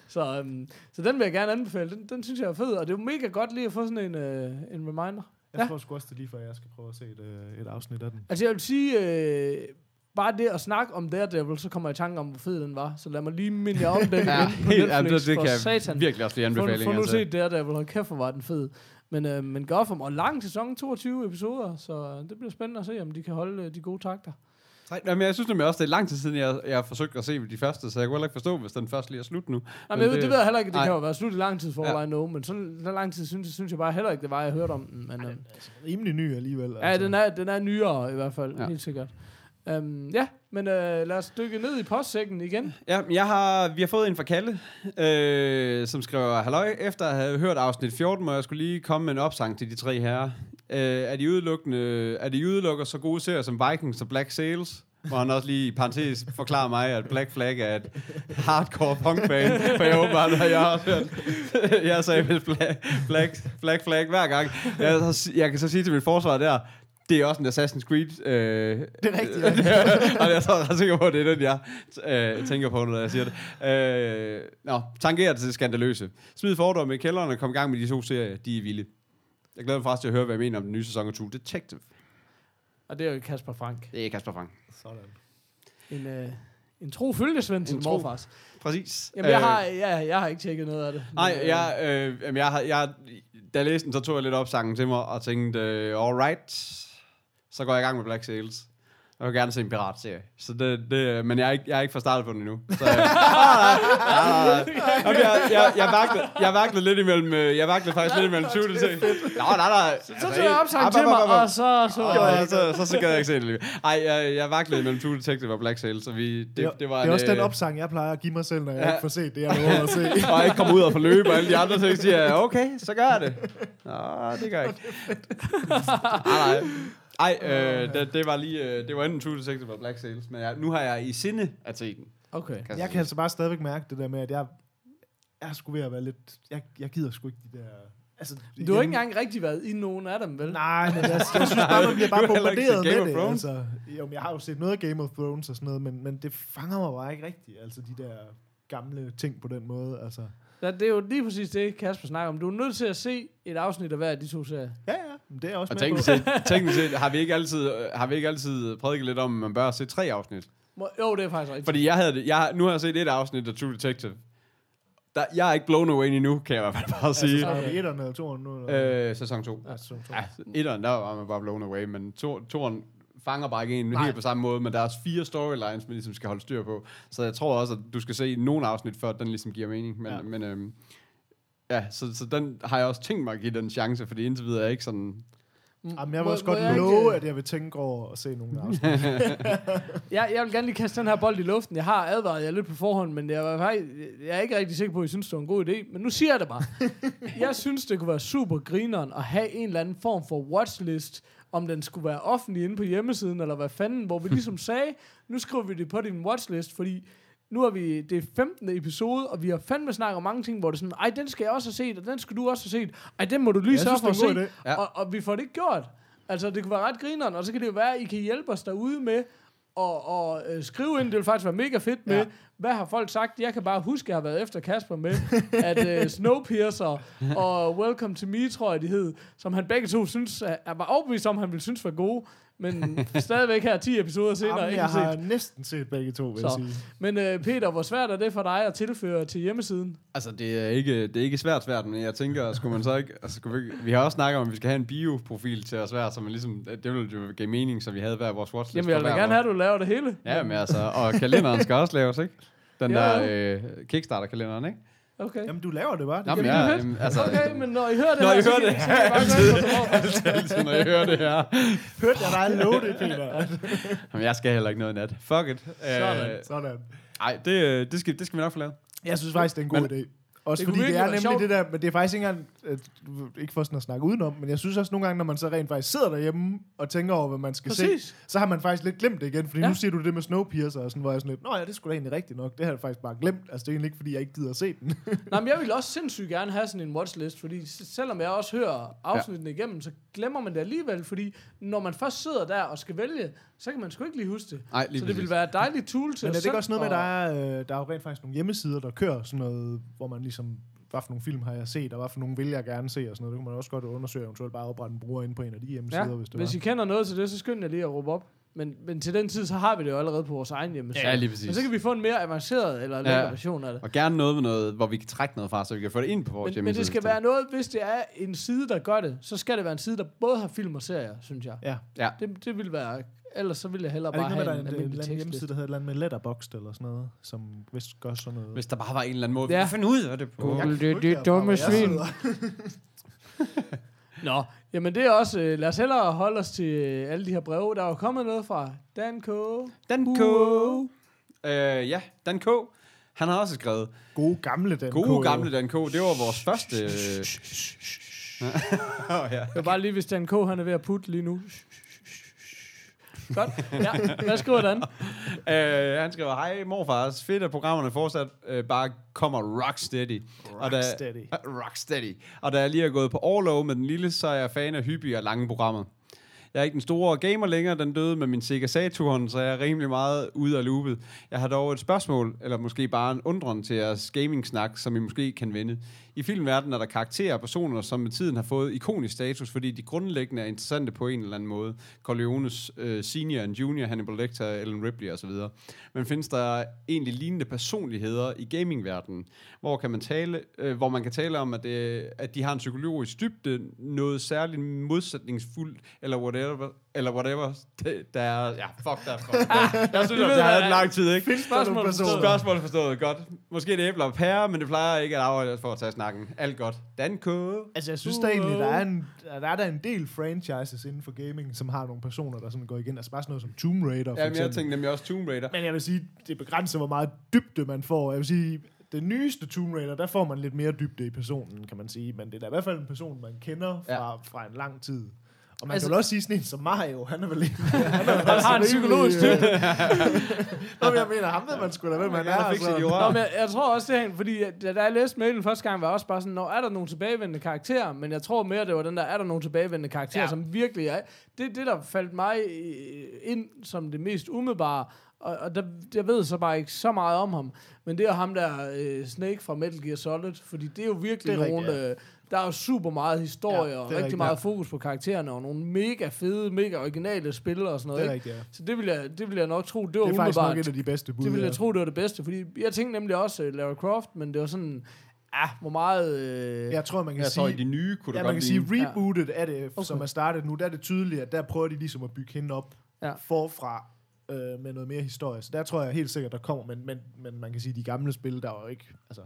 så, um, så den vil jeg gerne anbefale. Den, den synes jeg er fed, og det er jo mega godt lige at få sådan en, uh, en reminder. Jeg ja. Tror sgu også, det lige før jeg skal prøve at se et, øh, et afsnit af den. Altså jeg vil sige, øh, bare det at snakke om Daredevil, så kommer jeg i tanke om, hvor fed den var. Så lad mig lige minde jer om den. Ja, helt ja, det, det kan satan. Virkelig også blive anbefaling. For, for nu altså. Se Daredevil, og kæft, hvor var den fed. Men, øh, men gør for mig. Og lang sæson, toogtyve episoder, så det bliver spændende at se, om de kan holde øh, de gode takter. Nej, men jeg synes nemlig også, det er lang tid siden, jeg, jeg har forsøgt at se de første, så jeg kunne heller ikke forstå, hvis den først lige er slut nu. Nej, men det, ved, det ved jeg heller ikke, det nej. Kan jo være slut i lang tid for ja. All I know, men så lang tid synes, synes jeg bare heller ikke, det var, jeg hørte om den. Men, nej, den er altså rimelig ny alligevel. Ja, altså. den, er, den er nyere i hvert fald, ja. Helt sikkert. Um, ja, men uh, lad os dykke ned i postsækken igen. Ja, jeg har, vi har fået en fra Kalle, øh, som skriver, halløj, efter at have hørt afsnit fjorten, må jeg skulle lige komme med en opsang til de tre herrer. Uh, er, de udelukkende, er de udelukker så gode serier som Vikings og Black Sails? Hvor han også lige i parentes forklarer mig, at Black Flag er et hardcore punkband, for jeg håber, at jeg har hørt. Jeg sagde med Black, Black, Black Flag hver gang. Jeg, jeg kan så sige til mit forsvar der, det er også en Assassin's Creed. Øh, det er rigtigt. Ja. Og jeg er så ret sikker på, at det er den, jeg øh, tænker på, når jeg siger det. Øh, nå, tangerer det til skandaløse. Smid fordomme i kælderen og kom i gang med de to serier. De er vilde. Jeg glæder mig faktisk til at høre, hvad jeg mener om den nye sæson af True Detective. Og det er jo Kasper Frank. Det er Kasper Frank. Sådan. En, øh, en tro følgesvend til morfars. Præcis. Jamen, jeg, øh, har, jeg, jeg har ikke tjekket noget af det. Nej, men, jeg, øh, jamen, jeg, jeg, da jeg læste den, så tog jeg lidt op sangen til mig og tænkte, øh, all right, så går jeg i gang med Black Sails. Jeg vil gerne se en piratserie. Så det, det, men jeg er, ikke, jeg er ikke for startet på den endnu. Så, øh, ah, ah, okay, jeg, jeg, jeg, vaklede, jeg vaklede lidt imellem... Jeg vaklede faktisk lidt imellem tyve til ting. Nå, nej, nej. Så tog jeg opsang til mig, og så... Så gad jeg ikke se det lige. Ej, jeg, jeg vaklede imellem True Detective og Black Sails, så vi... Det, det, det var det er en, også den opsang, jeg plejer at give mig selv, når jeg ja. Ikke får set det, jeg vil at se. Og jeg ikke kommer ud og får løb, og alle de andre ting siger, okay, så gør jeg det. Nå, det gør jeg ikke. Nej, nej. Ej, øh, det, det var lige øh, det var enten True Detective eller Black Sails, men jeg, nu har jeg i sinde at se den. Okay. Kan jeg, jeg kan altså bare stadigvæk mærke det der med, at jeg, jeg er sgu ved at være lidt... Jeg, jeg gider sgu ikke de der Altså, du igen. Har ikke engang rigtig været i nogen af dem, vel? Nej, men jeg, jeg synes bare, man bliver bare bombarderet med det. Altså, jo, jeg har jo set noget af Game of Thrones og sådan noget, men, men det fanger mig bare ikke rigtigt, altså de der gamle ting på den måde. Altså. Ja, det er jo lige præcis det, Kasper snakker om. Du er nødt til at se et afsnit af hver af de to serier. Ja, ja. Det er også og med på. Set, set, har vi ikke altid, har vi ikke altid prædiket lidt om, at man bør se tre afsnit? Må, jo, det er faktisk rigtigt. Fordi jeg havde det, jeg, nu har jeg set et afsnit af True Detective. Der, jeg er ikke blown away endnu, kan jeg i hvert fald bare sige. Altså, så er det etteren eller toeren nu? Eller? Øh, sæson to. Ja, sæson to. Ja, etteren, der var man bare blown away, men to, toeren fanger bare ikke en helt på samme måde, men der er fire storylines, man ligesom skal holde styr på. Så jeg tror også, at du skal se nogle afsnit, før den ligesom giver mening. Men, ja. men øhm, ja, så, så den har jeg også tænkt mig at give den chance, fordi indtil videre er jeg ikke sådan... Jamen, jeg vil også må, godt må jeg love, ikke... at jeg vil tænke over at se nogle afsnit. jeg, jeg vil gerne lige kaste den her bold i luften. Jeg har advaret jer lidt på forhånd, men jeg, var, jeg er ikke rigtig sikker på, at I synes, det var en god idé. Men nu siger jeg det bare. Jeg synes, det kunne være super grineren at have en eller anden form for watchlist, om den skulle være offentlig inde på hjemmesiden, eller hvad fanden, hvor vi ligesom sagde, nu skriver vi det på din watchlist, fordi nu er vi det femtende episode, og vi har fandme snakket om mange ting, hvor det er sådan, ej, den skal jeg også have set, og den skal du også have set. Ej, den må du lige sørge for at se. Ja. Og, og vi får det ikke gjort. Altså, det kunne være ret grineren, og så kan det jo være, at I kan hjælpe os derude med og, og øh, skrive ind. Det ville faktisk være mega fedt med, ja. Hvad har folk sagt? Jeg kan bare huske, jeg har været efter Kasper med, at øh, Snowpiercer og Welcome to Me, tror jeg, de hed, som han begge to synes, at var overbevist om, han ville synes var gode, men stadigvæk her ti episoder senere. Jamen, jeg har set. Næsten set begge to, vil jeg sige. Men øh, Peter, hvor svært er det for dig at tilføre til hjemmesiden? Altså, det er ikke, det er ikke svært svært, men jeg tænker, skulle man så ikke... Altså, vi, vi har også snakket om, at vi skal have en bioprofil til os hver, så man ligesom, det ville jo give mening, så vi havde hver vores watchlist. Jamen, jeg vil gerne have, at du laver det hele. Ja, men altså, og kalenderen skal også laves, ikke? Den ja, der øh, Kickstarter-kalenderen, ikke? Okay. Jamen, du laver det bare. Det jamen, ja, jamen, altså, okay, men når I hører det når her, I hører det her, altid, altid, når I hører det her. Hørte jeg dig love det, Peter? Jamen, jeg skal heller ikke noget i nat. Fuck it. Sådan, øh, sådan. Ej, det, det, skal, det skal vi nok få lavet. Jeg synes faktisk, det er en god men, idé. Også det fordi det er nemlig sjovt. Det der, men det er faktisk ikke engang, ikke for sådan at snakke udenom, men jeg synes også nogle gange, når man så rent faktisk sidder derhjemme og tænker over, hvad man skal præcis. Se, så har man faktisk lidt glemt det igen, fordi ja. Nu siger du det med Snowpiercer og sådan, hvor jeg sådan lidt, nå ja, det skulle da egentlig rigtigt nok, det har jeg faktisk bare glemt, altså det er egentlig ikke, fordi jeg ikke gider at se den. Nej, men jeg vil også sindssygt gerne have sådan en watchlist, fordi selvom jeg også hører afsnittene ja. Igennem, så glemmer man det alligevel, fordi når man først sidder der og skal vælge, så kan man sgu ikke lige huske det. Ej, lige så det vil være et dejligt tool til. Men er det ikke også noget med, at der er, der er jo rent faktisk nogle hjemmesider, der kører sådan noget, hvor man ligesom, hvad for nogle film har jeg set, og hvad for nogle vil jeg gerne se, og sådan noget. Det kunne man også godt undersøge, eventuelt bare oprette en bruger ind på en af de hjemmesider, ja, hvis det var. Hvis I kender noget til det, så skynd jer lige at råbe op. Men, men til den tid, så har vi det jo allerede på vores egen hjemmeside. Ja, lige præcis. Men så kan vi få en mere avanceret eller ja. Længere version af det. Og gerne noget med noget, hvor vi kan trække noget fra, så vi kan få det ind på vores men, hjemmeside. Men det skal være noget, hvis det er en side, der gør det, så skal det være en side, der både har film og serier, synes jeg. Ja. Ja. Det, det vil være... Ellers så ville jeg hellere bare have en almindelig tekstliste. Er det ikke noget, der er en, en, en hjemmeside, der hedder et eller andet med Letterboxd eller sådan noget, som vist gør sådan noget? Hvis der bare var en eller anden måde. Ja. Hvad fanden ud af det på? Google, det, det er dumme svin. Nå, jamen det er også... Øh, lad os hellere holde os til øh, alle de her breve. Der er jo kommet noget fra Dan K. Dan K. Øh, ja, Dan K. Han har også skrevet... Gode gamle Dan K. Gode gamle Dan K. Det var vores første... Øh... oh, ja. Det var bare lige, hvis Dan K. han er ved at putte lige nu... Godt. Ja, hvad skriver den? Uh, han skriver, hej morfars, fedt at programmerne fortsat uh, bare kommer rocksteady. Rocksteady. Og, uh, rocksteady. Og da jeg lige er gået på overlov med den lille, så er jeg fan af hyppige og lange programmer. Jeg er ikke den store gamer længere, den døde med min Sega Saturn, så jeg er rimelig meget ude af loopet. Jeg har dog et spørgsmål, eller måske bare en undren til jeres gaming-snak, som I måske kan vende. I filmverdenen er der karakterer og personer, som med tiden har fået ikonisk status, fordi de grundlæggende er interessante på en eller anden måde. Corleones øh, senior and junior, Hannibal Lecter, Ellen Ripley osv. Men findes der egentlig lignende personligheder i gamingverdenen, hvor, kan man tale, øh, hvor man kan tale om, at, øh, at de har en psykologisk dybde, noget særligt modsætningsfuldt, eller whatever, eller whatever, der er... Ja, fuck, der er fuck. Jeg synes, at det har en lang tid, ikke? Spørgsmål forstået. Spørgsmål forstået, godt. Måske det æbler og pære, men det plejer ikke at afholde for at tage snakken. Alt godt. Danko. Altså, jeg synes da egentlig, der er, en, der er der en del franchises inden for gaming, som har nogle personer, der sådan går igen. Altså bare sådan noget som Tomb Raider, for ja, men jeg tænkte nemlig også Tomb Raider. Men jeg vil sige, det begrænser, hvor meget dybde man får. Jeg vil sige... Det nyeste Tomb Raider, der får man lidt mere dybde i personen, kan man sige. Men det er da i hvert fald en person, man kender fra, ja. Fra en lang tid. Og man altså, kan vel også sige sådan en som Mario, han er vel ikke... Han, han har en psykologisk type. Nå, men jeg mener, ham ved man sgu da, hvem man, man er. Altså. Nå, men jeg, jeg tror også, det er fordi da, da jeg læste mailen første gang, var jeg også bare sådan, nå, er der nogle tilbagevendende karakterer? Men jeg tror mere, det var den der, er der nogle tilbagevendende karakterer, ja. Som virkelig er... Det det, der faldt mig ind som det mest umiddelbare. Og, og der, jeg ved så bare ikke så meget om ham. Men det er ham der øh, Snake fra Metal Gear Solid, fordi det er jo virkelig nogle... Ja. Der er jo super meget historie, ja, og rigtig, rigtig meget ja. Fokus på karaktererne, og nogle mega fede, mega originale spillere og sådan noget. Det rigtig, ja. Så det vil jeg, det vil jeg nok tro, det var det er faktisk nok et af de bedste bud. Det vil jeg ja. tro, det var det bedste, fordi jeg tænkte nemlig også Lara Croft, men det var sådan, ah, hvor meget... Øh... Jeg tror, man kan jeg sige... Jeg de nye kunne ja, man kan sige, rebootet af det, okay. som er startet nu, der er det tydeligt, at der prøver de ligesom at bygge hende op ja. forfra øh, med noget mere historie. Så der tror jeg helt sikkert, der kommer, men, men, men man kan sige, de gamle spil, der var jo ikke... Altså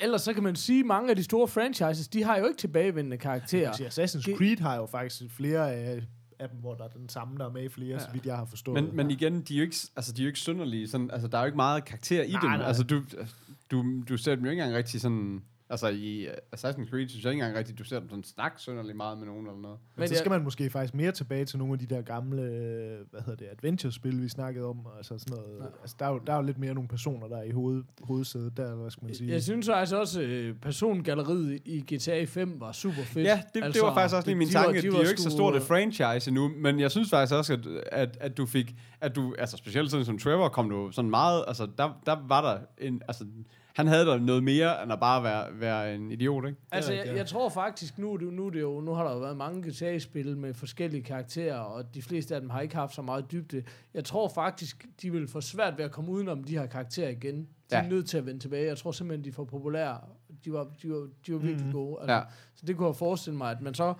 ellers så kan man sige, at mange af de store franchises, de har jo ikke tilbagevendende karakterer. Assassin's Creed har jo faktisk flere af, af dem, hvor der er den samme, der er med i flere, ja. så vidt jeg har forstået. Men, men igen, de er jo ikke, altså, de er jo ikke synderlige. Sådan, altså, der er jo ikke meget karakter i nej, dem. Nej. Altså, du, du, du ser dem jo ikke engang rigtig sådan... Altså i Assassin's Creed, synes jeg ikke engang rigtigt, du ser dem sådan snak synderligt meget med nogen eller noget. Men, men så skal man måske faktisk mere tilbage til nogle af de der gamle, hvad hedder det, adventure-spil, vi snakkede om. Altså sådan noget. Ja. Altså der er, jo, der er jo lidt mere nogle personer, der er i hoved, hovedsædet der, hvad skal man sige. Jeg synes altså også, persongalleriet i G T A fem var super fedt. Ja, det, altså, det var faktisk også lige min de tanke. Var, de, de var er jo ikke så stort et franchise endnu, men jeg synes faktisk også, at, at, at du fik, at du, altså specielt sådan som Trevor, kom du sådan meget, altså der, der var der en, altså... Han havde da noget mere, end at bare være, være en idiot, ikke? Altså, jeg, jeg tror faktisk, nu, nu, det jo, nu har der jo været mange G T A-spil med forskellige karakterer, og de fleste af dem har ikke haft så meget dybde. Jeg tror faktisk, de vil få svært ved at komme udenom de her karakterer igen. De ja. er nødt til at vende tilbage. Jeg tror simpelthen, de er for populære. De var, de var, de var virkelig mm-hmm. gode. Altså, ja. Så det kunne jeg forestille mig, at man så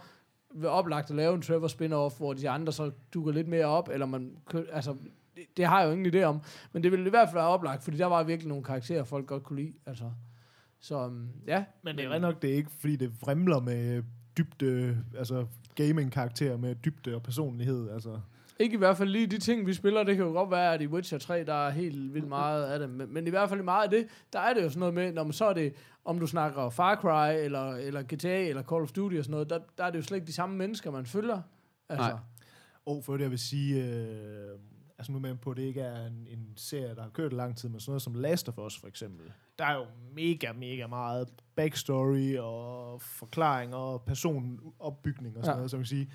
vil oplagt at lave en Trevor spin-off, hvor de andre så dukker lidt mere op, eller man... Altså, Det, det har jeg jo ingen idé om, men det ville i hvert fald være oplagt, fordi der var virkelig nogle karakterer, folk godt kunne lide, altså. Så um, ja. Men det er rent nok, det er ikke, fordi det fremler med dybde, altså gaming-karakterer med dybde og personlighed, altså. Ikke i hvert fald lige de ting, vi spiller, det kan jo godt være, at i Witcher tre, der er helt vildt meget af det, men, men i hvert fald meget af det, der er det jo sådan noget med, når man så er det, om du snakker Far Cry, eller, eller G T A, eller Call of Duty og sådan noget, der, der er det jo slet ikke de samme mennesker, man følger, altså. Nej. Og for det, jeg vil sige... Øh Altså nu med på, at det ikke er en, en serie, der har kørt lang tid, men sådan noget som Last of Us for eksempel. Der er jo mega, mega meget backstory og forklaring og personopbygning og sådan ja. noget, så man kan sige.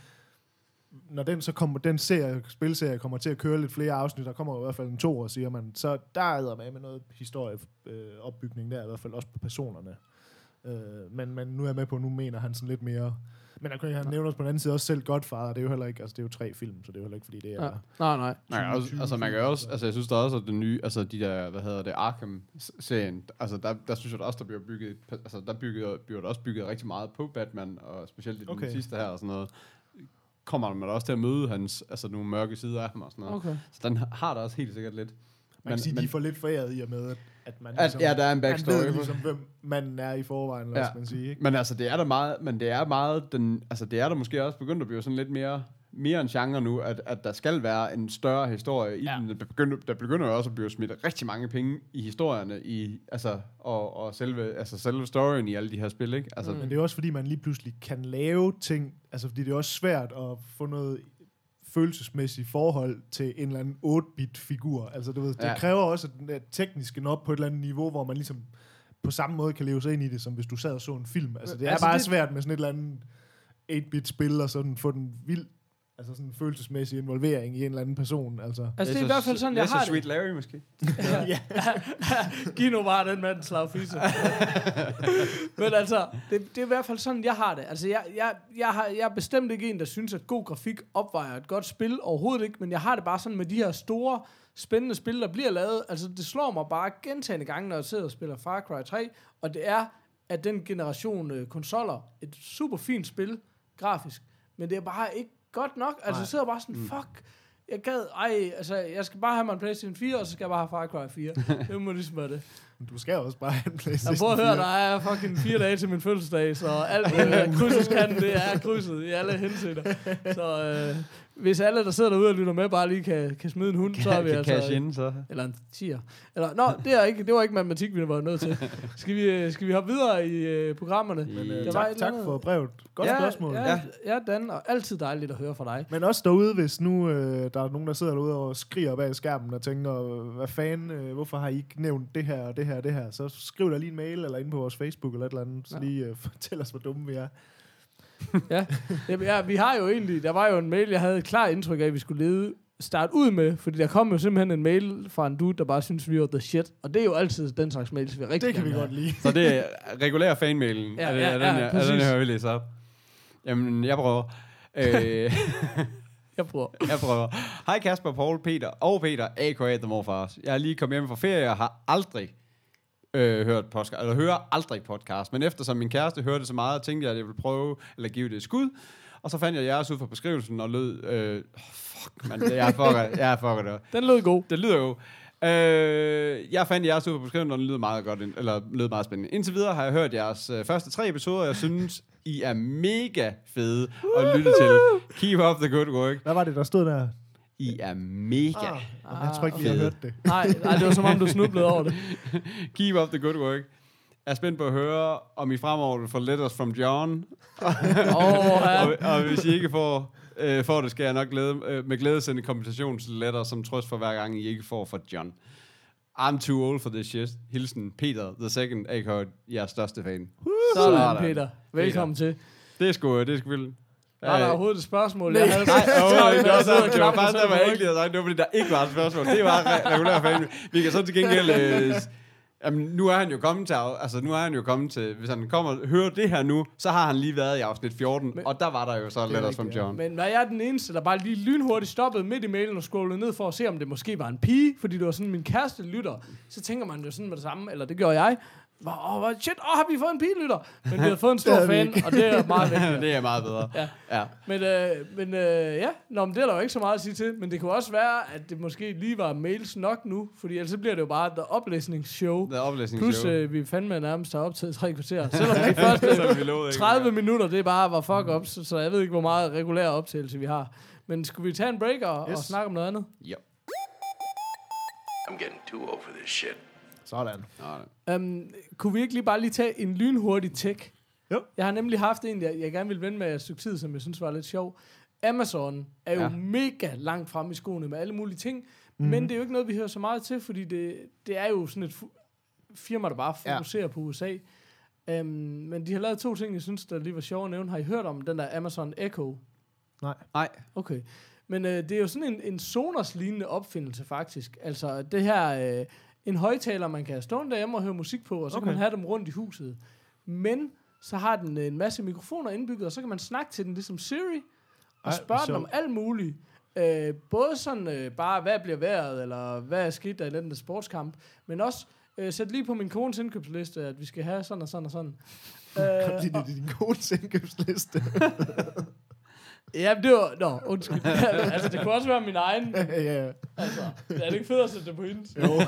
Når den, så kommer, den serie, spilserie kommer til at køre lidt flere afsnit, der kommer i hvert fald en to år, siger man, så der er med med noget historieopbygning øh, der, i hvert fald også på personerne. Øh, men, men nu er jeg med på, at nu mener han sådan lidt mere... Men der kunne han nævne os på den anden side også selv Godfather, det er jo heller ikke, altså det er jo tre film, så det er jo heller ikke, fordi det er... Ja. Nej, nej. nej også, altså man kan også, altså jeg synes der også, at den nye, altså de der, hvad hedder det, Arkham-serien, altså der, der synes jeg der også, der bliver bygget, altså der bygget, bliver der også bygget rigtig meget på Batman, og specielt i den okay. sidste her og sådan noget, kommer man da også til at møde hans, altså nogle mørke sider af ham og sådan noget. Okay. Så den har der også helt sikkert lidt. Man kan sige, men, de får lidt foræret i og med, at, at man ligesom, at, ja, der er en backstory. Han ved ligesom, hvem manden er i forvejen, ja. man sige. Ikke? Men altså, det er der meget, men det er meget, den, altså det er der måske også begyndt at blive sådan lidt mere, mere en genre nu, at, at der skal være en større historie i ja. den. Der begynder, der begynder også at blive smidt rigtig mange penge i historierne, i, altså, og, og selve, altså selve storyen i alle de her spil, ikke? Altså, mm. Men det er også, fordi man lige pludselig kan lave ting, altså fordi det er også svært at få noget... følelsesmæssigt forhold til en eller anden otte-bit figur. Altså, du ved, det ja. kræver også, at den er teknisk op på et eller andet niveau, hvor man ligesom på samme måde kan leve sig ind i det, som hvis du sad og så en film. Altså, det er altså, bare det... svært med sådan et eller andet otte-bit spil, og sådan få den vild, altså sådan en følelsesmæssig involvering i en eller anden person. Altså, altså det er i hvert fald sådan, jeg har det. Sweet Larry, måske. ja. Giv nu bare den mand slag fisse. Men altså, det, det er i hvert fald sådan, jeg har det. Altså, jeg, jeg, jeg, har, jeg er bestemt ikke en, der synes, at god grafik opvejer et godt spil. Overhovedet ikke, men jeg har det bare sådan med de her store, spændende spil, der bliver lavet. Altså, det slår mig bare gentagne gange, når jeg sidder og spiller Far Cry tre. Og det er, at den generation øh, konsoller, et super fint spil, grafisk. Men det er bare ikke godt nok, altså jeg sidder bare sådan, fuck, jeg gad, ej, altså jeg skal bare have mig en PlayStation fire, og så skal jeg bare have Far Cry fire. Det må ligesom være det. Du skal også bare have en PlayStation fire. Jeg prøver at høre, der er fucking fire dage til min fødselsdag, så alt krydses kan, det er krydset i alle henseender. Så øh, hvis alle, der sidder derude og lytter med, bare lige kan, kan smide en hund, kan, så er vi altså... Kan cash in, så. Eller en tier. Eller, nå, det, er ikke, det var ikke matematik, vi var nødt til. Skal vi, skal vi hoppe videre i øh, programmerne? Men, øh, tak tak for brevet. Godt ja, spørgsmål. Ja, ja. ja, Dan, og altid dejligt at høre fra dig. Men også derude, hvis nu øh, der er nogen, der sidder derude og skriger bag skærmen og tænker, hvad fanden, øh, hvorfor har I ikke nævnt det her og det her og det her? Så skriv der lige en mail eller ind på vores Facebook eller et eller andet, så ja. lige øh, fortæl os, hvor dumme vi er. ja. ja, vi har jo egentlig, der var jo en mail, jeg havde et klart indtryk af, at vi skulle lede, starte ud med, fordi der kom jo simpelthen en mail fra en dude, der bare synes, vi var the shit, og det er jo altid den slags mails, vi rigtig det kan vi godt lide. Så det er regulær fanmailen, ja, er, ja, er, ja, den, ja, er den her, vi læser op. Jamen, jeg prøver. Øh, jeg prøver. jeg prøver. Hej Kasper, Paul, Peter og Peter, A K A The Morfars. Jeg er lige kommet hjem fra ferie og har aldrig Øh, hørt podcast, eller hører aldrig podcast, men eftersom min kæreste hørte det så meget, tænkte jeg, at jeg ville prøve, eller give det et skud, og så fandt jeg jeres ud fra beskrivelsen, og lød, øh, oh, fuck, man, jeg fucker, jeg fucker det. Den lød god. Det lyder jo. Øh, jeg fandt jeres ud fra beskrivelsen, og den lyder meget godt, eller lød meget spændende. Indtil videre har jeg hørt jeres øh, første tre episoder, og jeg synes, I er mega fede at lytte til. Keep up the good work. Hvad var det, der stod der? I er mega. Ah, jeg tror ikke, vi har hørt det. Nej, nej, det var som om, du snublede over det. Keep up the good work. Jeg er spændt på at høre, om I fremover vil få letters from John. oh, ja. og, og hvis I ikke får, øh, får det, skal jeg nok glæde, øh, med glæde sende kompensationsletter, som trøst for hver gang, I ikke får fra John. I'm too old for this shit. Hilsen, Peter the Second, A K A jeres største fan. Sådan, Peter. Velkommen Peter. til. Det er sgu, det er sgu vildt. Der var overhovedet et spørgsmål. Nej, det var bare der, var æggeligt, og det var fordi, der ikke var et spørgsmål. Det var regulært fanden. Vi kan så til gengæld... Øh, jamen, nu er han jo kommet til... Altså, nu er han jo kommet til... Hvis han kommer og hører det her nu, så har han lige været i afsnit fjorten, men, og der var der jo så letters from John. Men var jeg den eneste, der bare lige lynhurtigt stoppede midt i mailen og scrollede ned for at se, om det måske var en pige, fordi det var sådan, min kæreste lytter. Så tænker man jo sådan med det samme, eller det gjorde jeg... Åh, oh, shit, åh, oh, har vi fået en pillytter? Men vi har fået en stor fan, og det er meget vigtigt. Det er meget bedre. Ja. Ja. Men, øh, men øh, ja, nå, men det er der jo ikke så meget at sige til, men det kunne også være, at det måske lige var mails nok nu, fordi ellers så bliver det jo bare the oplæsningsshow. The oplæsningsshow. Plus øh, vi fandme nærmest har optaget tre kvarter. Selvom de første tredive minutter, det bare var fuck up, så, så jeg ved ikke, hvor meget regulær optagelse vi har. Men skulle vi tage en break og, yes. og snakke om noget andet? Ja. Yep. I'm getting too old for this shit. Sådan. Um, kunne vi ikke lige bare lige tage en lynhurtig tech? Jo. Jeg har nemlig haft en, jeg, jeg gerne ville vende med et stykke tid, som jeg synes var lidt sjov. Amazon er jo ja. mega langt frem i skoene med alle mulige ting, mm-hmm. men det er jo ikke noget, vi hører så meget til, fordi det, det er jo sådan et fu- firma, der bare fokuserer ja. på U S A. Um, men de har lavet to ting, jeg synes, der lige var sjov at nævne. Har I hørt om den der Amazon Echo? Nej. Nej. Okay. Men uh, det er jo sådan en, en Sonos-lignende opfindelse, faktisk. Altså, det her... Uh, En højtaler, man kan have stående derhjemme og høre musik på, og så okay. kan man have dem rundt i huset. Men så har den en masse mikrofoner indbygget, og så kan man snakke til den ligesom Siri, og spørge den om alt muligt. Øh, både sådan øh, bare, hvad bliver vejret, eller hvad er sket der i den der sportskamp, men også øh, sæt lige på min kones indkøbsliste, at vi skal have sådan og sådan og sådan. Kom øh, lige til din kones indkøbsliste. Ja, det var... Nå, undskyld. Altså, det kunne også være min egen... Ja. Altså, er det ikke fedt at sætte det på hendes? Jo.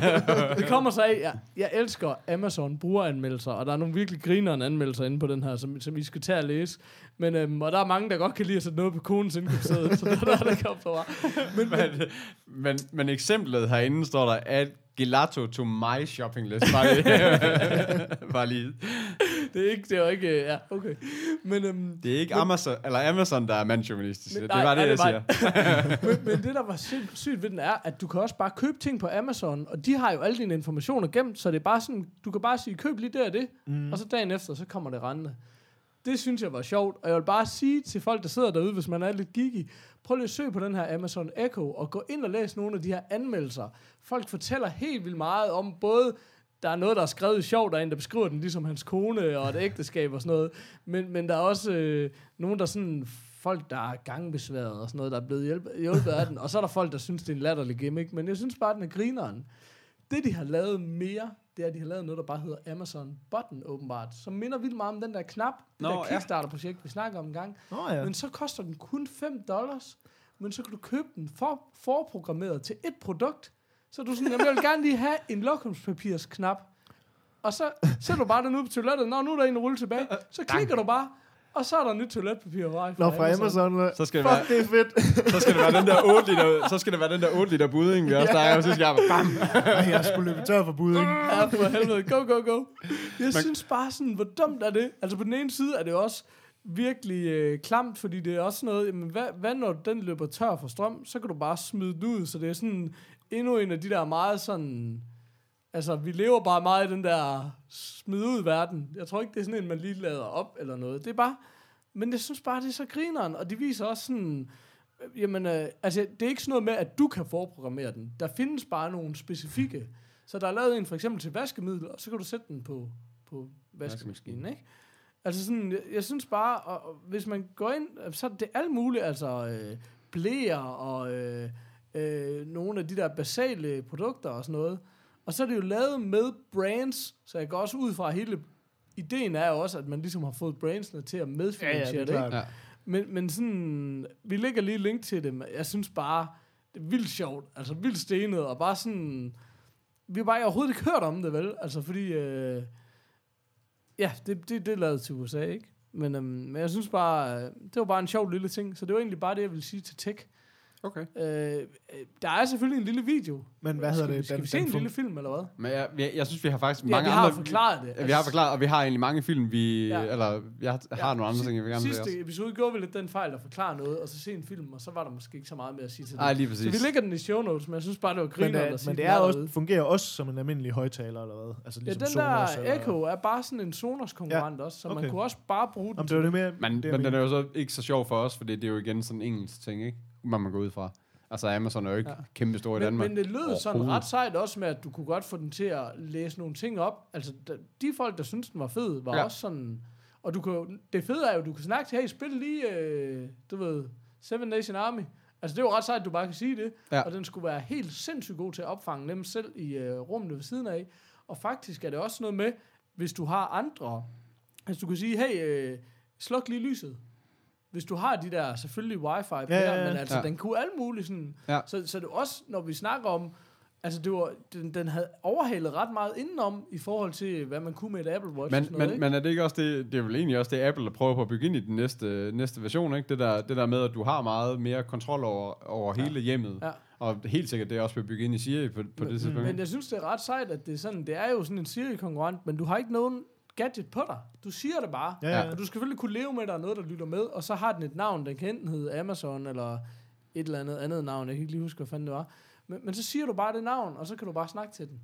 Det kommer så af... Jeg, jeg elsker Amazon brugeranmeldelser, og der er nogle virkelig grinerende anmeldelser inde på den her, som, som I skal tage og læse. Men, øhm, og der er mange, der godt kan lide at sætte noget på konens indkøbssæde, så der er der, der kommer fra. Men, men, men, men eksemplet herinde står der, at gelato to my shopping list. Bare lige. Bare lige. Det er ikke, det er ikke, ja, okay. Men, øhm, det er ikke men, Amazon, eller Amazon, der er mandsjuvenistisk. Det var det, jeg siger. men, men det, der var sygt, sygt ved den, er, at du kan også bare købe ting på Amazon, og de har jo alle dine informationer gemt, så det er bare sådan, du kan bare sige, køb lige det og det, mm. og så dagen efter, så kommer det rendende. Det synes jeg var sjovt, og jeg vil bare sige til folk, der sidder derude, hvis man er lidt geeky, prøv lige at søge på den her Amazon Echo, og gå ind og læs nogle af de her anmeldelser. Folk fortæller helt vildt meget om både... Der er noget, der er skrevet sjovt, der er en, der beskriver den, ligesom hans kone og et ægteskab og sådan noget. Men, men der er også øh, nogen, der sådan, folk, der er gangbesværet og sådan noget, der er blevet hjælpet, hjælpet af den. Og så er der folk, der synes, det er en latterlig gimmick, men jeg synes bare, den er grineren. Det, de har lavet mere, det er, at de har lavet noget, der bare hedder Amazon Button, åbenbart, som minder vildt meget om den der knap, det Nå, der Kickstarter-projekt, ja. vi snakker om en gang. Nå, ja. Men så koster den kun fem dollars, men så kan du købe den for, forprogrammeret til et produkt. Så du sådan, jamen, jeg vil gerne lige have en lokumspapirsknap. og så sætter du bare den ud på toilettet. Nå, nu er der en, der ruller tilbage. Så klikker du bare, og så er der nyt toiletpapir og vej. Nå, fra Amazon. Så skal det være, det er fedt. Så skal det være den der otte liter, så skal det være den der otte liter budding, vi også snakker om sidste gang. Bam. Og jeg skulle løbe tør for budding. Ja, for helvede. Go, go, go. Jeg synes bare sådan, hvor dumt er det? Altså på den ene side er det også virkelig øh, klamt, fordi det er også noget, jamen, hvad, hvad når den løber tør for strøm, så kan du bare smide den ud, så det er sådan endnu en af de der meget sådan, altså vi lever bare meget i den der smid ud verden. Jeg tror ikke, det er sådan en, man lige lader op eller noget. Det er bare, men jeg synes bare, det er så grineren, og det viser også sådan, jamen, øh, altså det er ikke sådan noget med, at du kan forprogrammere den. Der findes bare nogle specifikke. Så der er lavet en for eksempel til vaskemiddel, og så kan du sætte den på, på vaskemaskinen, ikke? Altså sådan, jeg, jeg synes bare, og, og hvis man går ind, så er det alt muligt, altså øh, blæer og øh, øh, nogle af de der basale produkter og sådan noget. Og så er det jo lavet med brands, så jeg går også ud fra hele ideen er jo også, at man ligesom har fået brandsene til at medfinansiere ja, ja, det, det ikke? Ja. Men, men sådan, vi lægger lige link til det, men jeg synes bare, det er vildt sjovt, altså vildt stenet, og bare sådan, vi har bare overhovedet ikke hørt om det, vel? Altså fordi... Øh, Ja, det, det, det er lavet til U S A, ikke? Men, øhm, men jeg synes bare, øh, det var bare en sjov lille ting. Så det var egentlig bare det, jeg ville sige til tech. Okay. Øh, der er selvfølgelig en lille video. Men hvad hedder det? Skal den, vi se en film? Lille film, eller hvad? Men jeg, jeg, jeg synes, vi har faktisk mange andre... Ja, vi har andre, forklaret det. Vi, altså, vi har forklaret, og vi har egentlig mange film, vi... Ja. Eller, jeg har, har ja, nogle andre si- ting, jeg vil gerne sidste også. Episode gjorde vi lidt den fejl at forklare noget, og så se en film, og så var der måske ikke så meget mere at sige til det. Ej, lige præcis. Så vi lægger den i show notes, men jeg synes bare, det var griner. Men, men det er også, fungerer også som en almindelig højtaler, eller hvad? Altså, ligesom ja, den Sonos, der Echo eller... er bare sådan en Sonos konkurrent ja, også, så okay. Man kunne også bare bruge den. Men den er jo så ikke så sjov for os, for det er jo igen sådan en engelsk ting, ikke? Man må gå ud fra. Altså Amazon er jo ikke ja. kæmpe stor i Danmark. Men det lød sådan ret sejt også med, at du kunne godt få den til at læse nogle ting op. Altså de folk, der synes den var fed, var ja. også sådan... Og du kan, det fede er jo, du kan snakke til, hey, spil lige, øh, du ved, Seven Nation Army. Altså det er jo ret sejt, at du bare kan sige det. Ja. Og den skulle være helt sindssygt god til at opfange dem selv i øh, rummene ved siden af. Og faktisk er det også noget med, hvis du har andre... Altså du kan sige, hey, øh, sluk lige lyset. Hvis du har de der, selvfølgelig wifi ja, ja, ja. Men altså, ja. den kunne alt muligt sådan. Ja. Så, så det også, når vi snakker om, altså det var, den, den havde overhalet ret meget indenom, i forhold til, hvad man kunne med et Apple Watch. Men, og sådan noget, men, men er det ikke også det, det er vel egentlig også det, Apple der prøver på at bygge ind i den næste, næste version, ikke? Det der, det der med, at du har meget mere kontrol over, over ja. hele hjemmet. Ja. Og helt sikkert, det er også blevet bygget ind i Siri på, på men, det tidspunkt. Men jeg synes, det er ret sejt, at det er sådan, det er jo sådan en Siri-konkurrent, men du har ikke nogen gadget på dig. Du siger det bare. Ja, ja. Og du skal selvfølgelig kunne leve med, at der er noget, der lytter med, og så har den et navn, den kan enten hedde Amazon, eller et eller andet andet navn, jeg kan ikke lige huske, hvad fanden det var. Men, men så siger du bare det navn, og så kan du bare snakke til den.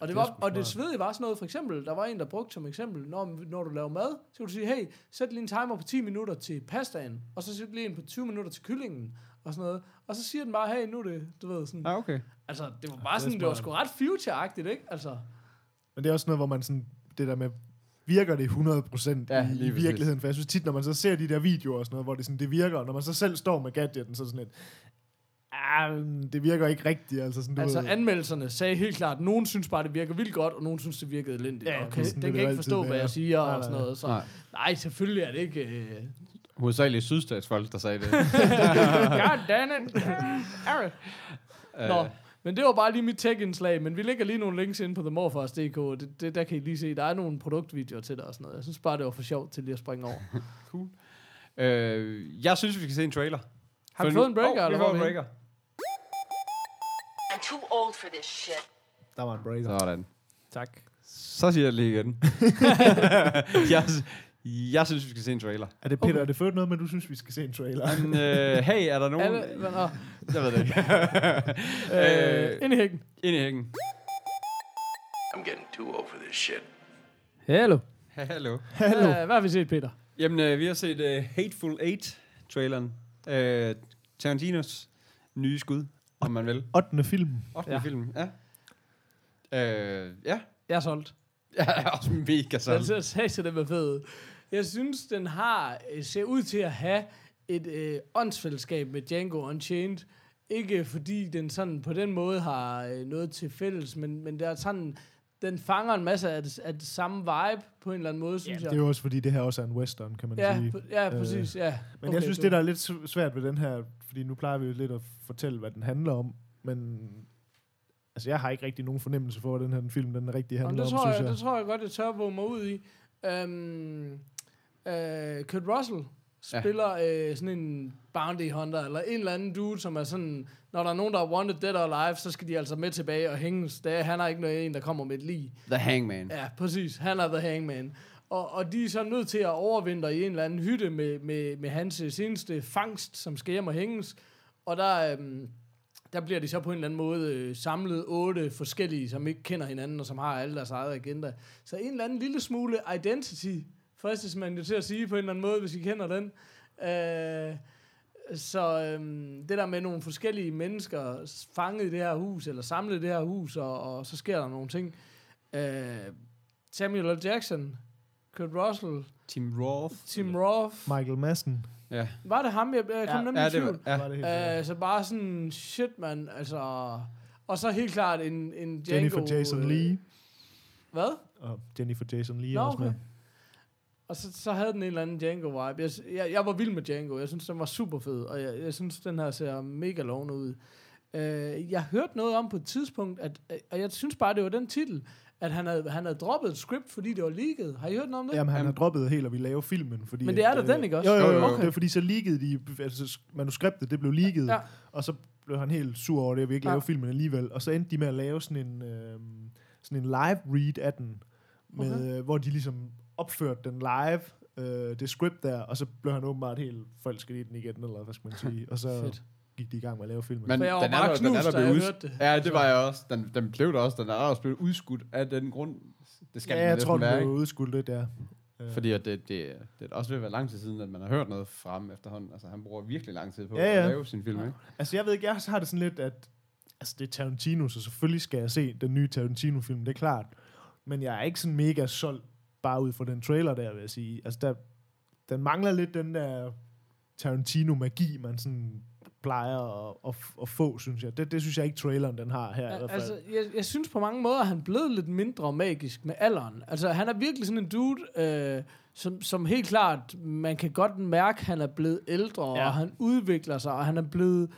Og det, var, det, og det svedige var sådan noget, for eksempel, der var en, der brugte som eksempel, når, når du laver mad, så kan du sige, hey, sæt lige en timer på ti minutter til pastaen, og så sæt lige en på tyve minutter til kyllingen, og sådan noget. Og så siger den bare, hey, nu er det, du ved, sådan. Ah, okay. Altså, det var bare ja, sådan, det, det var sgu ret future-agtigt, ikke? Altså. Men det er også noget, hvor man sådan, det der med, virker det hundrede procent ja, i virkeligheden? For jeg synes tit, når man så ser de der videoer og sådan noget, hvor det, sådan, det virker, og når man så selv står med gadgeten, så sådan et, ah, det virker ikke rigtigt. Altså, sådan, altså ved, anmeldelserne sagde helt klart, at nogen synes bare, det virker vildt godt, og nogen synes, det virkede elendigt. Ja, okay, den kan ikke forstå, hvad jeg siger nej, og sådan noget. Så, nej. nej, selvfølgelig er det ikke... Øh... Hovedsageligt sydstatsfolk, der sagde det. God damn it. Nå. Men det var bare lige mit tech-indslag, men vi lægger lige nogle links inde på themorfars punktum d k, det, det, der kan I lige se, der er nogle produktvideoer til dig og sådan noget. Jeg synes bare, det var for sjovt til lige at springe over. Cool. Øh, jeg synes, vi kan se en trailer. Har vi fået en breaker? Oh, vi får en breaker. I'm too old for this shit. Der var en breaker. Sådan. Tak. Så siger jeg det lige igen. jeg, jeg synes, vi skal se en trailer. Er det Peter, okay. Er det ført noget, men du synes, vi skal se en trailer? Men, øh, hey, er der nogen... Er det, no. Jeg ved det ikke. øh, ind i hækken. Ind i hækken. I'm getting too old for this shit. Hello. Hello. Hello. Uh, hvad har vi set, Peter? Jamen, øh, vi har set uh, Hateful Eight-traileren. Uh, Tarantinos nye skud, om man vil. ottende film. ottende ja. film, ja. Uh, ja. Jeg er solgt. Ja, jeg er også mega solgt. Jeg sagde til det med fede. Jeg synes, den har, ser ud til at have et øh, åndsfællesskab med Django Unchained. Ikke fordi den sådan på den måde har øh, noget til fælles, men, men der er sådan, den fanger en masse af det, af det samme vibe på en eller anden måde, synes yeah, jeg. Det er jo også, fordi det her også er en western, kan man ja, sige. P- ja, præcis, øh, ja. Men okay, jeg synes, det der er lidt svært ved den her, fordi nu plejer vi jo lidt at fortælle, hvad den handler om, men... Altså, jeg har ikke rigtig nogen fornemmelse for, at den her den film, den rigtig handler om, synes jeg. Det tror jeg godt, det tør våge mig ud i. Um, uh, Kurt Russell spiller ja. øh, sådan en bounty hunter, eller en eller anden dude, som er sådan, når der er nogen, der er wanted dead or alive, så skal de altså med tilbage og hænges. Der, han er ikke noget en, der kommer med et lig. The hangman. Ja, præcis. Han er the hangman. Og, og de er så nødt til at overvintre i en eller anden hytte med, med, med hans seneste fangst, som skal hjem og hænges. Og der... Øhm, der bliver de så på en eller anden måde øh, samlet otte forskellige, som ikke kender hinanden, og som har alle deres eget agenda. Så en eller anden lille smule identity, fristes man jo til at sige på en eller anden måde, hvis I kender den. Øh, så øh, det der med nogle forskellige mennesker fanget i det her hus, eller samlet i det her hus, og, og så sker der nogle ting. Øh, Samuel L. Jackson, Kurt Russell, Tim Roth, Tim Roth Michael Madsen. Ja. Var det ham? Jeg kom nemlig i tvivl. Så bare sådan, shit, man. Altså, og så helt klart en, en Django... Jennifer Jason øh, Leigh. Hvad? Og Jennifer Jason Leigh no, også med. Okay. Og så, så havde den en eller anden Django-vibe. Jeg, jeg, jeg var vild med Django. Jeg synes, den var super fed. Og jeg, jeg synes, den her ser mega lovende ud. Uh, jeg hørte noget om på et tidspunkt, at, og jeg synes bare, det var den titel... At han havde, han havde droppet et script, fordi det var leaget. Har I hørt noget om det? Jamen, han har droppet helt, og vi laver filmen. Fordi men det er da øh, den, ikke også? Jo, jo, jo. Okay. Det var, fordi så leakede de... Altså, manuskriptet, det blev leaget. Ja. Og så blev han helt sur over det, at vi ikke ja. lavede filmen alligevel. Og så endte de med at lave sådan en, øh, sådan en live-read af den, med, okay. øh, hvor de ligesom opførte den live, øh, det script der, og så blev han åbenbart helt forelsket i den igen, eller hvad skal man sige. Og så... Fedt. Gik de i gang med at lave filmen. Men den er der, knust, den er der blev udskudt. Det. Ja, det var jeg også. Den, den blev der også. Den er også blevet udskudt af den grund. Det skal ja, jeg tror, den blev udskudt lidt, ja. Fordi at det, det, det er også ved at være lang tid siden, at man har hørt noget fra ham efterhånden. Altså, han bruger virkelig lang tid på ja, ja. at lave sin film, ja. ikke? Altså, jeg ved ikke, jeg har det sådan lidt, at altså, det er Tarantino, så selvfølgelig skal jeg se den nye Tarantino-film, det er klart. Men jeg er ikke sådan mega solgt bare ud fra den trailer der, vil jeg sige. Altså, der, den mangler lidt den der Tarantino-magi, man sådan... plejer at, at, at få, synes jeg. Det, det synes jeg ikke, traileren den har her. Al- altså, jeg, jeg synes på mange måder, at han blev lidt mindre magisk med alderen. Altså, han er virkelig sådan en dude, øh, som, som helt klart, man kan godt mærke, at han er blevet ældre, ja. og han udvikler sig, og han er blevet...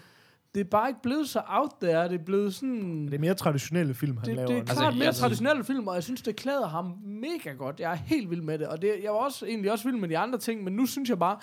Det er bare ikke blevet så out there, det er blevet sådan... Det er mere traditionelle film, han det, laver. Det er klart altså, mere traditionelle film, og jeg synes, det klæder ham mega godt. Jeg er helt vild med det, og det, jeg var også, egentlig også vild med de andre ting, men nu synes jeg bare...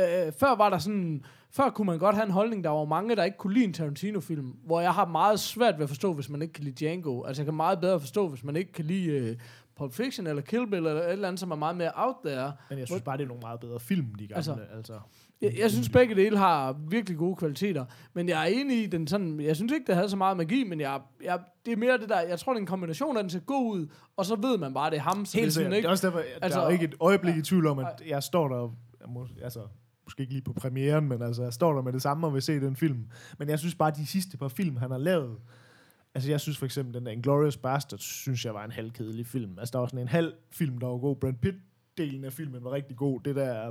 Øh, før var der sådan... Før kunne man godt have en holdning, der var mange, der ikke kunne lide en Tarantino-film, hvor jeg har meget svært ved at forstå, hvis man ikke kan lide Django. Altså, jeg kan meget bedre forstå, hvis man ikke kan lide uh, Pulp Fiction eller Kill Bill eller et eller andet, som er meget mere out there. Men jeg synes bare, det er nogle meget bedre film, de gamle. Altså, altså. Jeg, jeg synes, begge dele har virkelig gode kvaliteter, men jeg er enig i den sådan... Jeg synes ikke, det havde så meget magi, men jeg, jeg, det er mere det der... Jeg tror, det er en kombination af den ser god ud, og så ved man bare, det er ham. Så helt sådan, ikke? Det er også derfor, jeg, altså, der er ikke et øjeblik i tvivl om, at jeg står der... Jeg må, altså måske ikke lige på premieren, men altså, jeg står der med det samme og vil se den film. Men jeg synes bare, de sidste par film, han har lavet... Altså, jeg synes for eksempel, den der Inglourious Bastards, synes jeg var en halvkedelig film. Altså, der var sådan en halv film, der var god. Brad Pitt-delen af filmen var rigtig god. Det der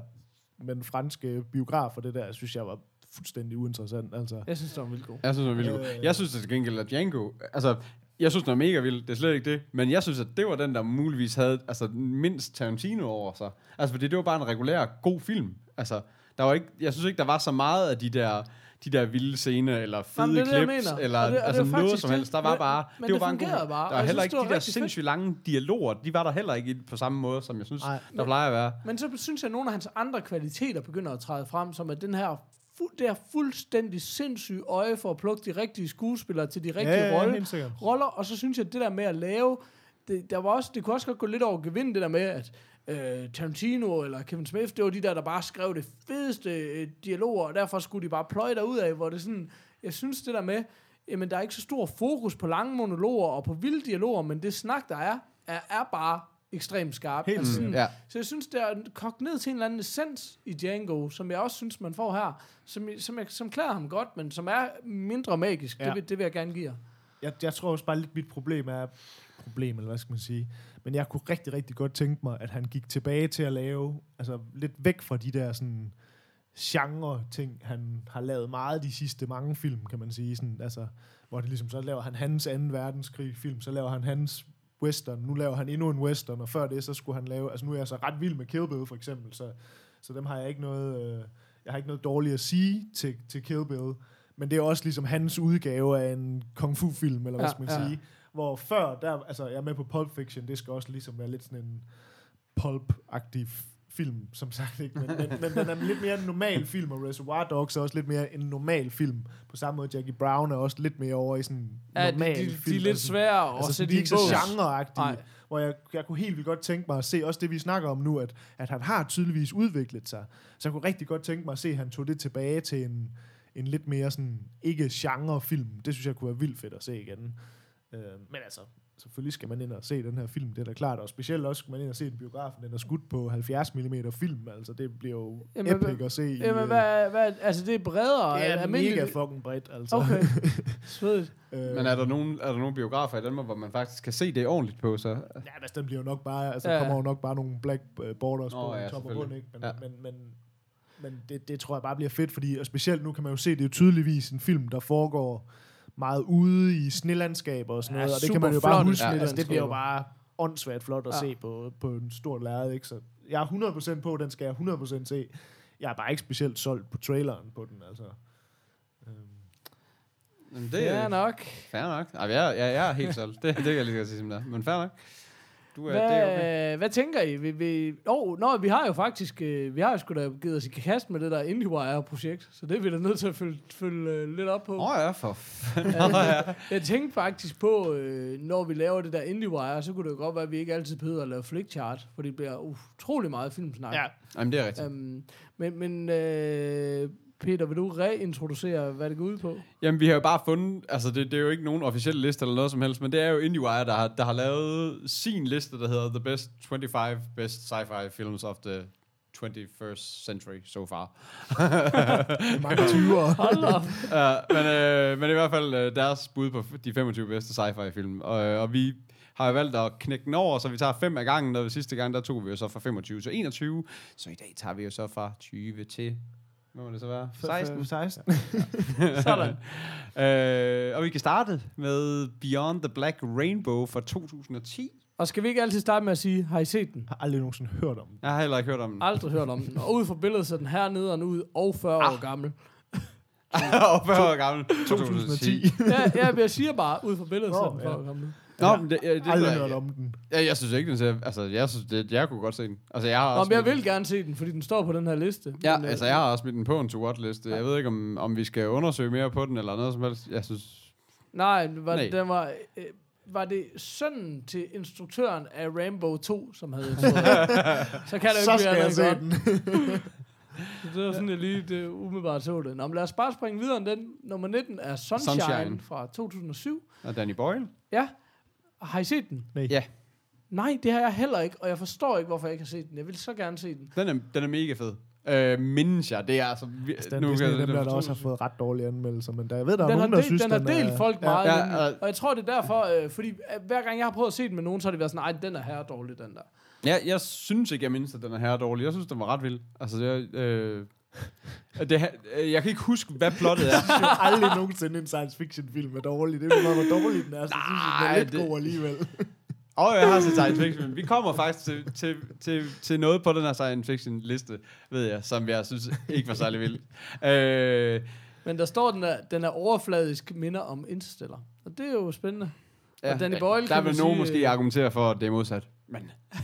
med den franske biograf og det der, synes jeg var fuldstændig uinteressant. Altså. Jeg synes, det var vildt god. Jeg synes, det var vildt god. Jeg synes, det til gengæld er Django... Altså, jeg synes, det var mega vildt. Det er slet ikke det. Men jeg synes, at det var den, der muligvis havde altså, mindst Tarantino over sig. Altså, fordi det var bare en regulær god film. Altså... Der var ikke, jeg synes ikke, der var så meget af de der, de der vilde scener, eller fede klips, eller og det, og altså noget som helst. Der var bare... Men det, det var fungerede bare. bare. Der var heller synes, ikke de der sindssygt lange dialoger. De var der heller ikke på samme måde, som jeg synes, Ej. der men, plejer at være. Men så synes jeg, at nogle af hans andre kvaliteter begynder at træde frem, som at den her, fu- det her fuldstændig sindssyge øje for at plukke de rigtige skuespillere til de rigtige ja, rolle, ja, roller. Og så synes jeg, at det der med at lave... Det, der var også, det kunne også godt gå lidt over gevind, det der med, at Uh, Tarantino eller Kevin Smith, det var de der, der bare skrev det fedeste uh, dialoger, og derfor skulle de bare pløje derud af, hvor det sådan, jeg synes det der med, jamen der er ikke så stor fokus på lange monologer og på vilde dialoger, men det snak, der er, er, er bare ekstremt skarpt. Altså, sådan, ja. Så jeg synes, det er kogt ned til en eller anden essens i Django, som jeg også synes, man får her, som, som, jeg, som klæder ham godt, men som er mindre magisk. Ja. Det, vil, det vil jeg gerne give jer. Jeg, jeg tror også bare lidt, mit problem er... problem, eller hvad skal man sige. Men jeg kunne rigtig, rigtig godt tænke mig, at han gik tilbage til at lave, altså lidt væk fra de der sådan genre-ting, han har lavet meget de sidste mange film, kan man sige. Sådan, altså, hvor det ligesom, så laver han hans anden verdenskrig-film, så laver han hans western, nu laver han endnu en western, og før det, så skulle han lave, altså nu er jeg så ret vild med Kill Bill, for eksempel, så, så dem har jeg ikke noget, øh, jeg har ikke noget dårligt at sige til, til Kill Bill. men det er også ligesom hans udgave af en kung fu film, eller hvad ja, skal man ja. sige. Hvor før, der, altså jeg er med på Pulp Fiction, det skal også ligesom være lidt sådan en pulp-agtig film, som sagt, ikke? Men, men, men den er lidt mere en normal film, og Reservoir Dogs er også lidt mere en normal film. På samme måde, Jackie Brown er også lidt mere over i sådan en ja, normal de, de, de film. De er lidt svære at altså, sætte i en bog. Altså, de er ikke så genre-agtige, hvor jeg, jeg kunne helt vildt godt tænke mig at se, også det vi snakker om nu, at, at han har tydeligvis udviklet sig. Så jeg kunne rigtig godt tænke mig at se, at han tog det tilbage til en, en lidt mere sådan, ikke genre-film. Det synes jeg kunne være vildt fedt at se igen. Øh, men altså... Selvfølgelig skal man ind og se den her film, det er da klart. Og specielt også skal man ind og se den biografen, den er skudt på halvfjerds millimeter film. Altså, det bliver jo jamen, epic hva, at se. Jamen, i, hvad, hvad, altså, det er bredere. Det er mega fucking bredt, altså. Okay, svedigt. Men er der, nogen, er der nogen biografer i Danmark, hvor man faktisk kan se det ordentligt på, så? Ja, altså, den bliver nok bare, altså, ja. kommer jo nok bare nogle black borders oh, på ja, top og bund, ikke? Men, ja. men, men, men det, det tror jeg bare bliver fedt, fordi, og specielt nu kan man jo se, det er jo tydeligvis en film, der foregår... meget ude i snelandskaber og sådan noget, ja, og det kan man jo flot. bare huske ja, altså, det bliver jo bare åndssvagt flot at ja. se på, på en stor lærred, ikke? Så jeg er hundrede procent på, den skal jeg hundrede procent se. Jeg er bare ikke specielt solgt på traileren på den, altså. Øhm. Det er nok. Fair nok. Ej, jeg, jeg, jeg er helt solgt. Det, det kan jeg lige sige, som det er. Men fair nok. Du er, hvad, det er okay. Hvad tænker I? Vi, vi, oh, no, vi har jo faktisk, øh, vi har jo sgu da givet os i kast med det der IndieWire-projekt, så det er vi da nødt til at følge, følge øh, lidt op på. Åh oh, ja, for fanden. jeg, jeg tænkte faktisk på, øh, når vi laver det der IndieWire, så kunne det jo godt være, at vi ikke altid behøver at lave flickchart, for det bliver utrolig meget filmsnak. Ja, jamen det er rigtigt. Um, men men øh, Peter, vil du reintroducere, hvad det går ud på? Jamen, vi har jo bare fundet... Altså, det, det er jo ikke nogen officiel liste eller noget som helst, men det er jo IndieWire, der har, der har lavet sin liste, der hedder The Best femogtyve Best Sci-Fi Films of the twenty-first Century So Far. Mange tyver. Hold op. uh, men, uh, men i hvert fald uh, deres bud på de femogtyve bedste sci-fi film. Uh, og vi... har jeg valgt at knække den over, så vi tager fem af gangen, og sidste gang, der tog vi jo så fra femogtyve til enogtyve, så i dag tager vi jo så fra tyve til, hvad må det så være? seksten. seksten. Sådan. øh, og vi kan starte med Beyond the Black Rainbow fra to tusind og ti. Og skal vi ikke altid starte med at sige, har I set den? Jeg har aldrig nogensinde hørt om den. Jeg har heller ikke hørt om den. Aldrig hørt om den. Og ud fra billedet så den her nede og ud, og fyrre ah. år gammel. og fyrre år gammel. to tusind og ti. ja, ja, jeg siger bare, ud fra billedet så den fyrre år gammel. Nå, men det, ja, det, aldrig hørt om den. Jeg, jeg synes ikke, den ser... Altså, jeg, synes, det, jeg kunne godt se den. Altså, jeg har Nå, men jeg vil den. gerne se den, fordi den står på den her liste. Ja, men, altså, jeg har også smidt den på en to-watch-liste. Ja. Jeg ved ikke, om, om vi skal undersøge mere på den, eller noget som helst. Jeg synes... Nej, var, Nej. Den var... Øh, var det sønnen til instruktøren af Rambo to, som havde... så kan det jo ikke være noget godt. det var sådan, jeg lige det, umiddelbart så det. Nå, men lad os bare springe videre om den. Nummer nitten er Sunshine, Sunshine. fra to tusind og syv. Og Danny Boyle. Ja. Har I set den? Nej. Ja. Nej, det har jeg heller ikke, og jeg forstår ikke, hvorfor jeg ikke har set den. Jeg vil så gerne se den. Den er, den er mega fed. Øh, mindes jeg, det er altså... Vi, altså den nu, Disney, den, den, den der, der også har fået ret dårlige anmeldelser, men der, jeg ved, der er nogen, der synes, den, den har delt er, folk meget. Ja, ja, ja. Og jeg tror, det er derfor, øh, fordi øh, hver gang jeg har prøvet at se den med nogen, så har det været sådan, nej, den er her dårlig, den der. Ja, jeg synes ikke, jeg mindes, at den er her dårlig. Jeg synes, den var ret vild. Altså, jeg... Øh Det, jeg kan ikke huske, hvad plottet er. Jeg har aldrig nogensinde en science fiction film er dårlig. Det er jo, hvor dårlig den er. Så nej, den er lidt det... god alligevel. Åh, oh, jeg har set science fiction. Vi kommer faktisk til, til, til, til noget på den her science fiction liste, ved jeg, som jeg synes ikke var særlig vildt. øh... Men der står, den er, den er overfladisk minder om Interstellar. Og det er jo spændende. Ja, og Danny Boyle, der vil nogen sige... måske argumentere for, at det er modsat. Men i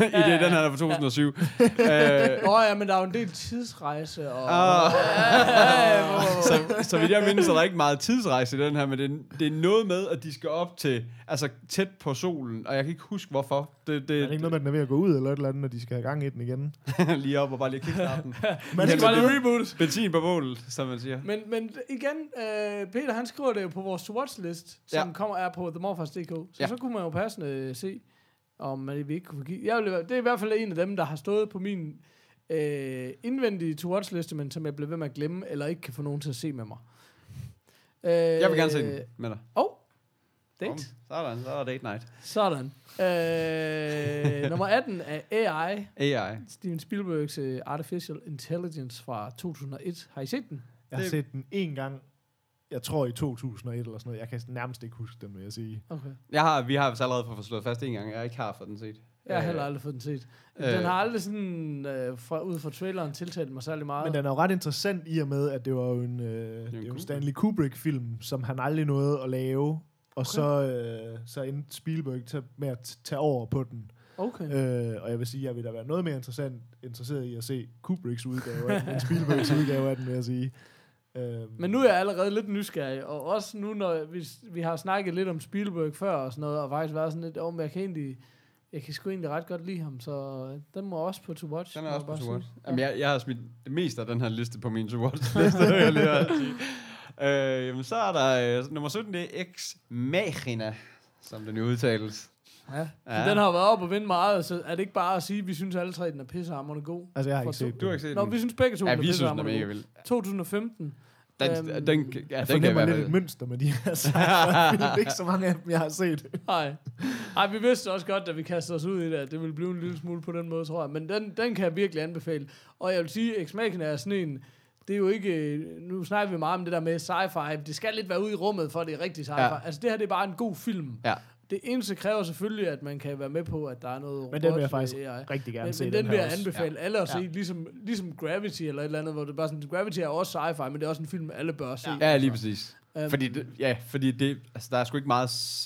ja, det, den her fra to tusind og syv. Åh uh, oh, ja, men der er jo en del tidsrejse. Og... Oh. så, så vidt jeg mindes, så der er ikke meget tidsrejse i den her, men det, det er noget med, at de skal op til, altså tæt på solen, og jeg kan ikke huske, hvorfor. Det, det, det er ikke det, noget med, at den er ved at gå ud, eller et eller andet, når de skal have gang i den igen. lige op og bare lige kickstarte den. man skal bare lige reboot. Benzin på bålet, som man siger. Men, men igen, øh, Peter han skriver det jo på vores watchlist, som ja. kommer er på the morfars punktum d k, så ja. så kunne man jo passende se, om man ikke kunne forgive. Jeg vil, det er i hvert fald en af dem, der har stået på min øh, indvendige to-watch-liste, men som jeg blev ved med at glemme, eller ikke kan få nogen til at se med mig. Øh, jeg vil gerne se den med dig. Åh, oh, date. Kom, sådan, så er der date night. Sådan. Øh, nummer atten er A I. A I. Steven Spielbergs uh, Artificial Intelligence fra to tusind og et. Har I set den? Jeg har det. set den én gang. Jeg tror i to tusind og et eller sådan noget. Jeg kan nærmest ikke huske den, vil jeg sige. Okay. Jeg har, vi har allerede fået slået fast en gang. Jeg ikke har fået den set. Jeg har heller aldrig fået den set. Den øh, har aldrig sådan, øh, fra, ud fra traileren, tiltalt mig særlig meget. Men den er jo ret interessant i og med, at det var jo en, øh, det en Stanley Kubrick-film, som han aldrig nåede at lave. Og okay. så, øh, så endte Spielberg med at tage over på den. Okay. Øh, og jeg vil sige, at jeg vil da være noget mere interessant, interesseret i at se Kubricks udgave af den, end Spielbergs udgave af den, vil jeg sige. Men nu er jeg allerede lidt nysgerrig, og også nu, når vi, vi har snakket lidt om Spielberg før og sådan noget, og faktisk været sådan lidt, åh, oh, men jeg kan egentlig, jeg kan sgu egentlig ret godt lide ham, så den må også på to watch. Den er også på to watch. Jamen, jeg, jeg har smidt det meste af den her liste på min to watch-liste, jeg lige har at øh, jamen, så er der øh, nummer sytten, det er Ex Machina, som den jo udtales. Ja. Ja. Den har været op og vinde meget, så er det ikke bare at sige, at vi synes alle tre, den er pissehamrende god. Altså, jeg har ikke set den. Du har ikke set den. Nå, vi synes begge to, ja, vi synes, den er mega vild. to tusind og femten. Den, øhm, den, den, ja, jeg fornemmer lidt et mønster med de her sejre. Det er ikke så mange af dem, jeg har set. Nej. Ej, vi vidste også godt, da vi kastede os ud i det, at det ville blive en lille smule på den måde, tror jeg. Men den, den kan jeg virkelig anbefale. Og jeg vil sige, Ex Machina er sådan en... Det er jo ikke... Nu snakker vi meget om det der med sci-fi. Det skal lidt være ude i rummet, for det er rigtig sci-fi. Ja. Altså, det her, det er bare en god film. Ja. Det eneste kræver selvfølgelig, at man kan være med på, at der er noget... Men den vil jeg faktisk A I. Rigtig gerne men, se. Men den, den vil jeg anbefale ja. alle at se, ja. ligesom, ligesom Gravity eller et eller andet, hvor det bare sådan... Gravity er også sci-fi, men det er også en film, alle bør se. Ja, ja lige præcis. Um, fordi det, ja, fordi det, altså, der er sgu ikke meget...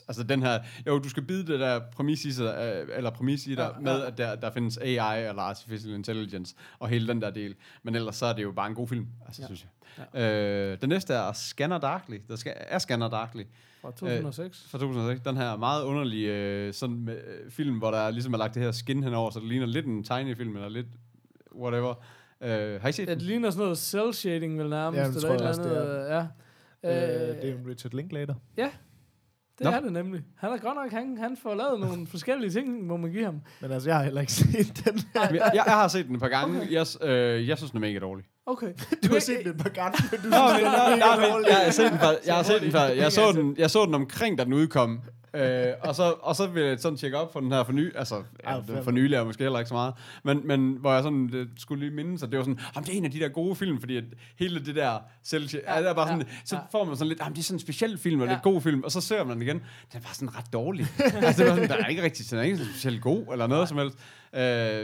Altså den her... Jo, du skal bide det der præmis i sig, eller præmis i dig, ja, med, ja. at der, der findes A I eller Artificial Intelligence og hele den der del. Men ellers så er det jo bare en god film, altså, ja. synes jeg. Ja. Øh, den næste er Scanner Darkly. Der skal, er Scanner Darkly. Fra to tusind og seks. Øh, fra to tusind og seks. Den her meget underlige øh, sådan med, øh, film, hvor der ligesom er lagt det her skin henover, så det ligner lidt en tegnefilm, eller lidt whatever. Øh, har I set det den? Det ligner sådan noget cell shading, vel nærmest. Ja, det tror jeg også, det er. Øh, det er jo Richard Linklater. Ja, det nope. er det nemlig. Han er godt nok, han, han får lavet nogle forskellige ting, må man give ham. Men altså, jeg har heller ikke set den. jeg, jeg, jeg har set den et par gange. Okay. Jeg, øh, jeg synes, den er mega dårlig. Okay. Du har set den et par gange, men du synes, den er dårlig. Jeg har set den, jeg har set den, jeg så den, jeg så den omkring, da den udkom. øh, og så og så vil jeg sådan tjekke op for den her forny, altså ja, fornyelig er måske heller ikke så meget, men men hvor jeg sådan det, skulle lige minde sig, det var sådan, jamen det er en af de der gode film, fordi at hele det der selv, ja, altså, der bare sådan, ja, så ja. får man sådan lidt, jamen det er sådan en speciel film, og ja. det er en god film, og så ser man den igen, den var sådan ret dårlig. Altså det var sådan, der er ikke rigtig, den er ikke specielt god eller noget ja. som helst. Øh,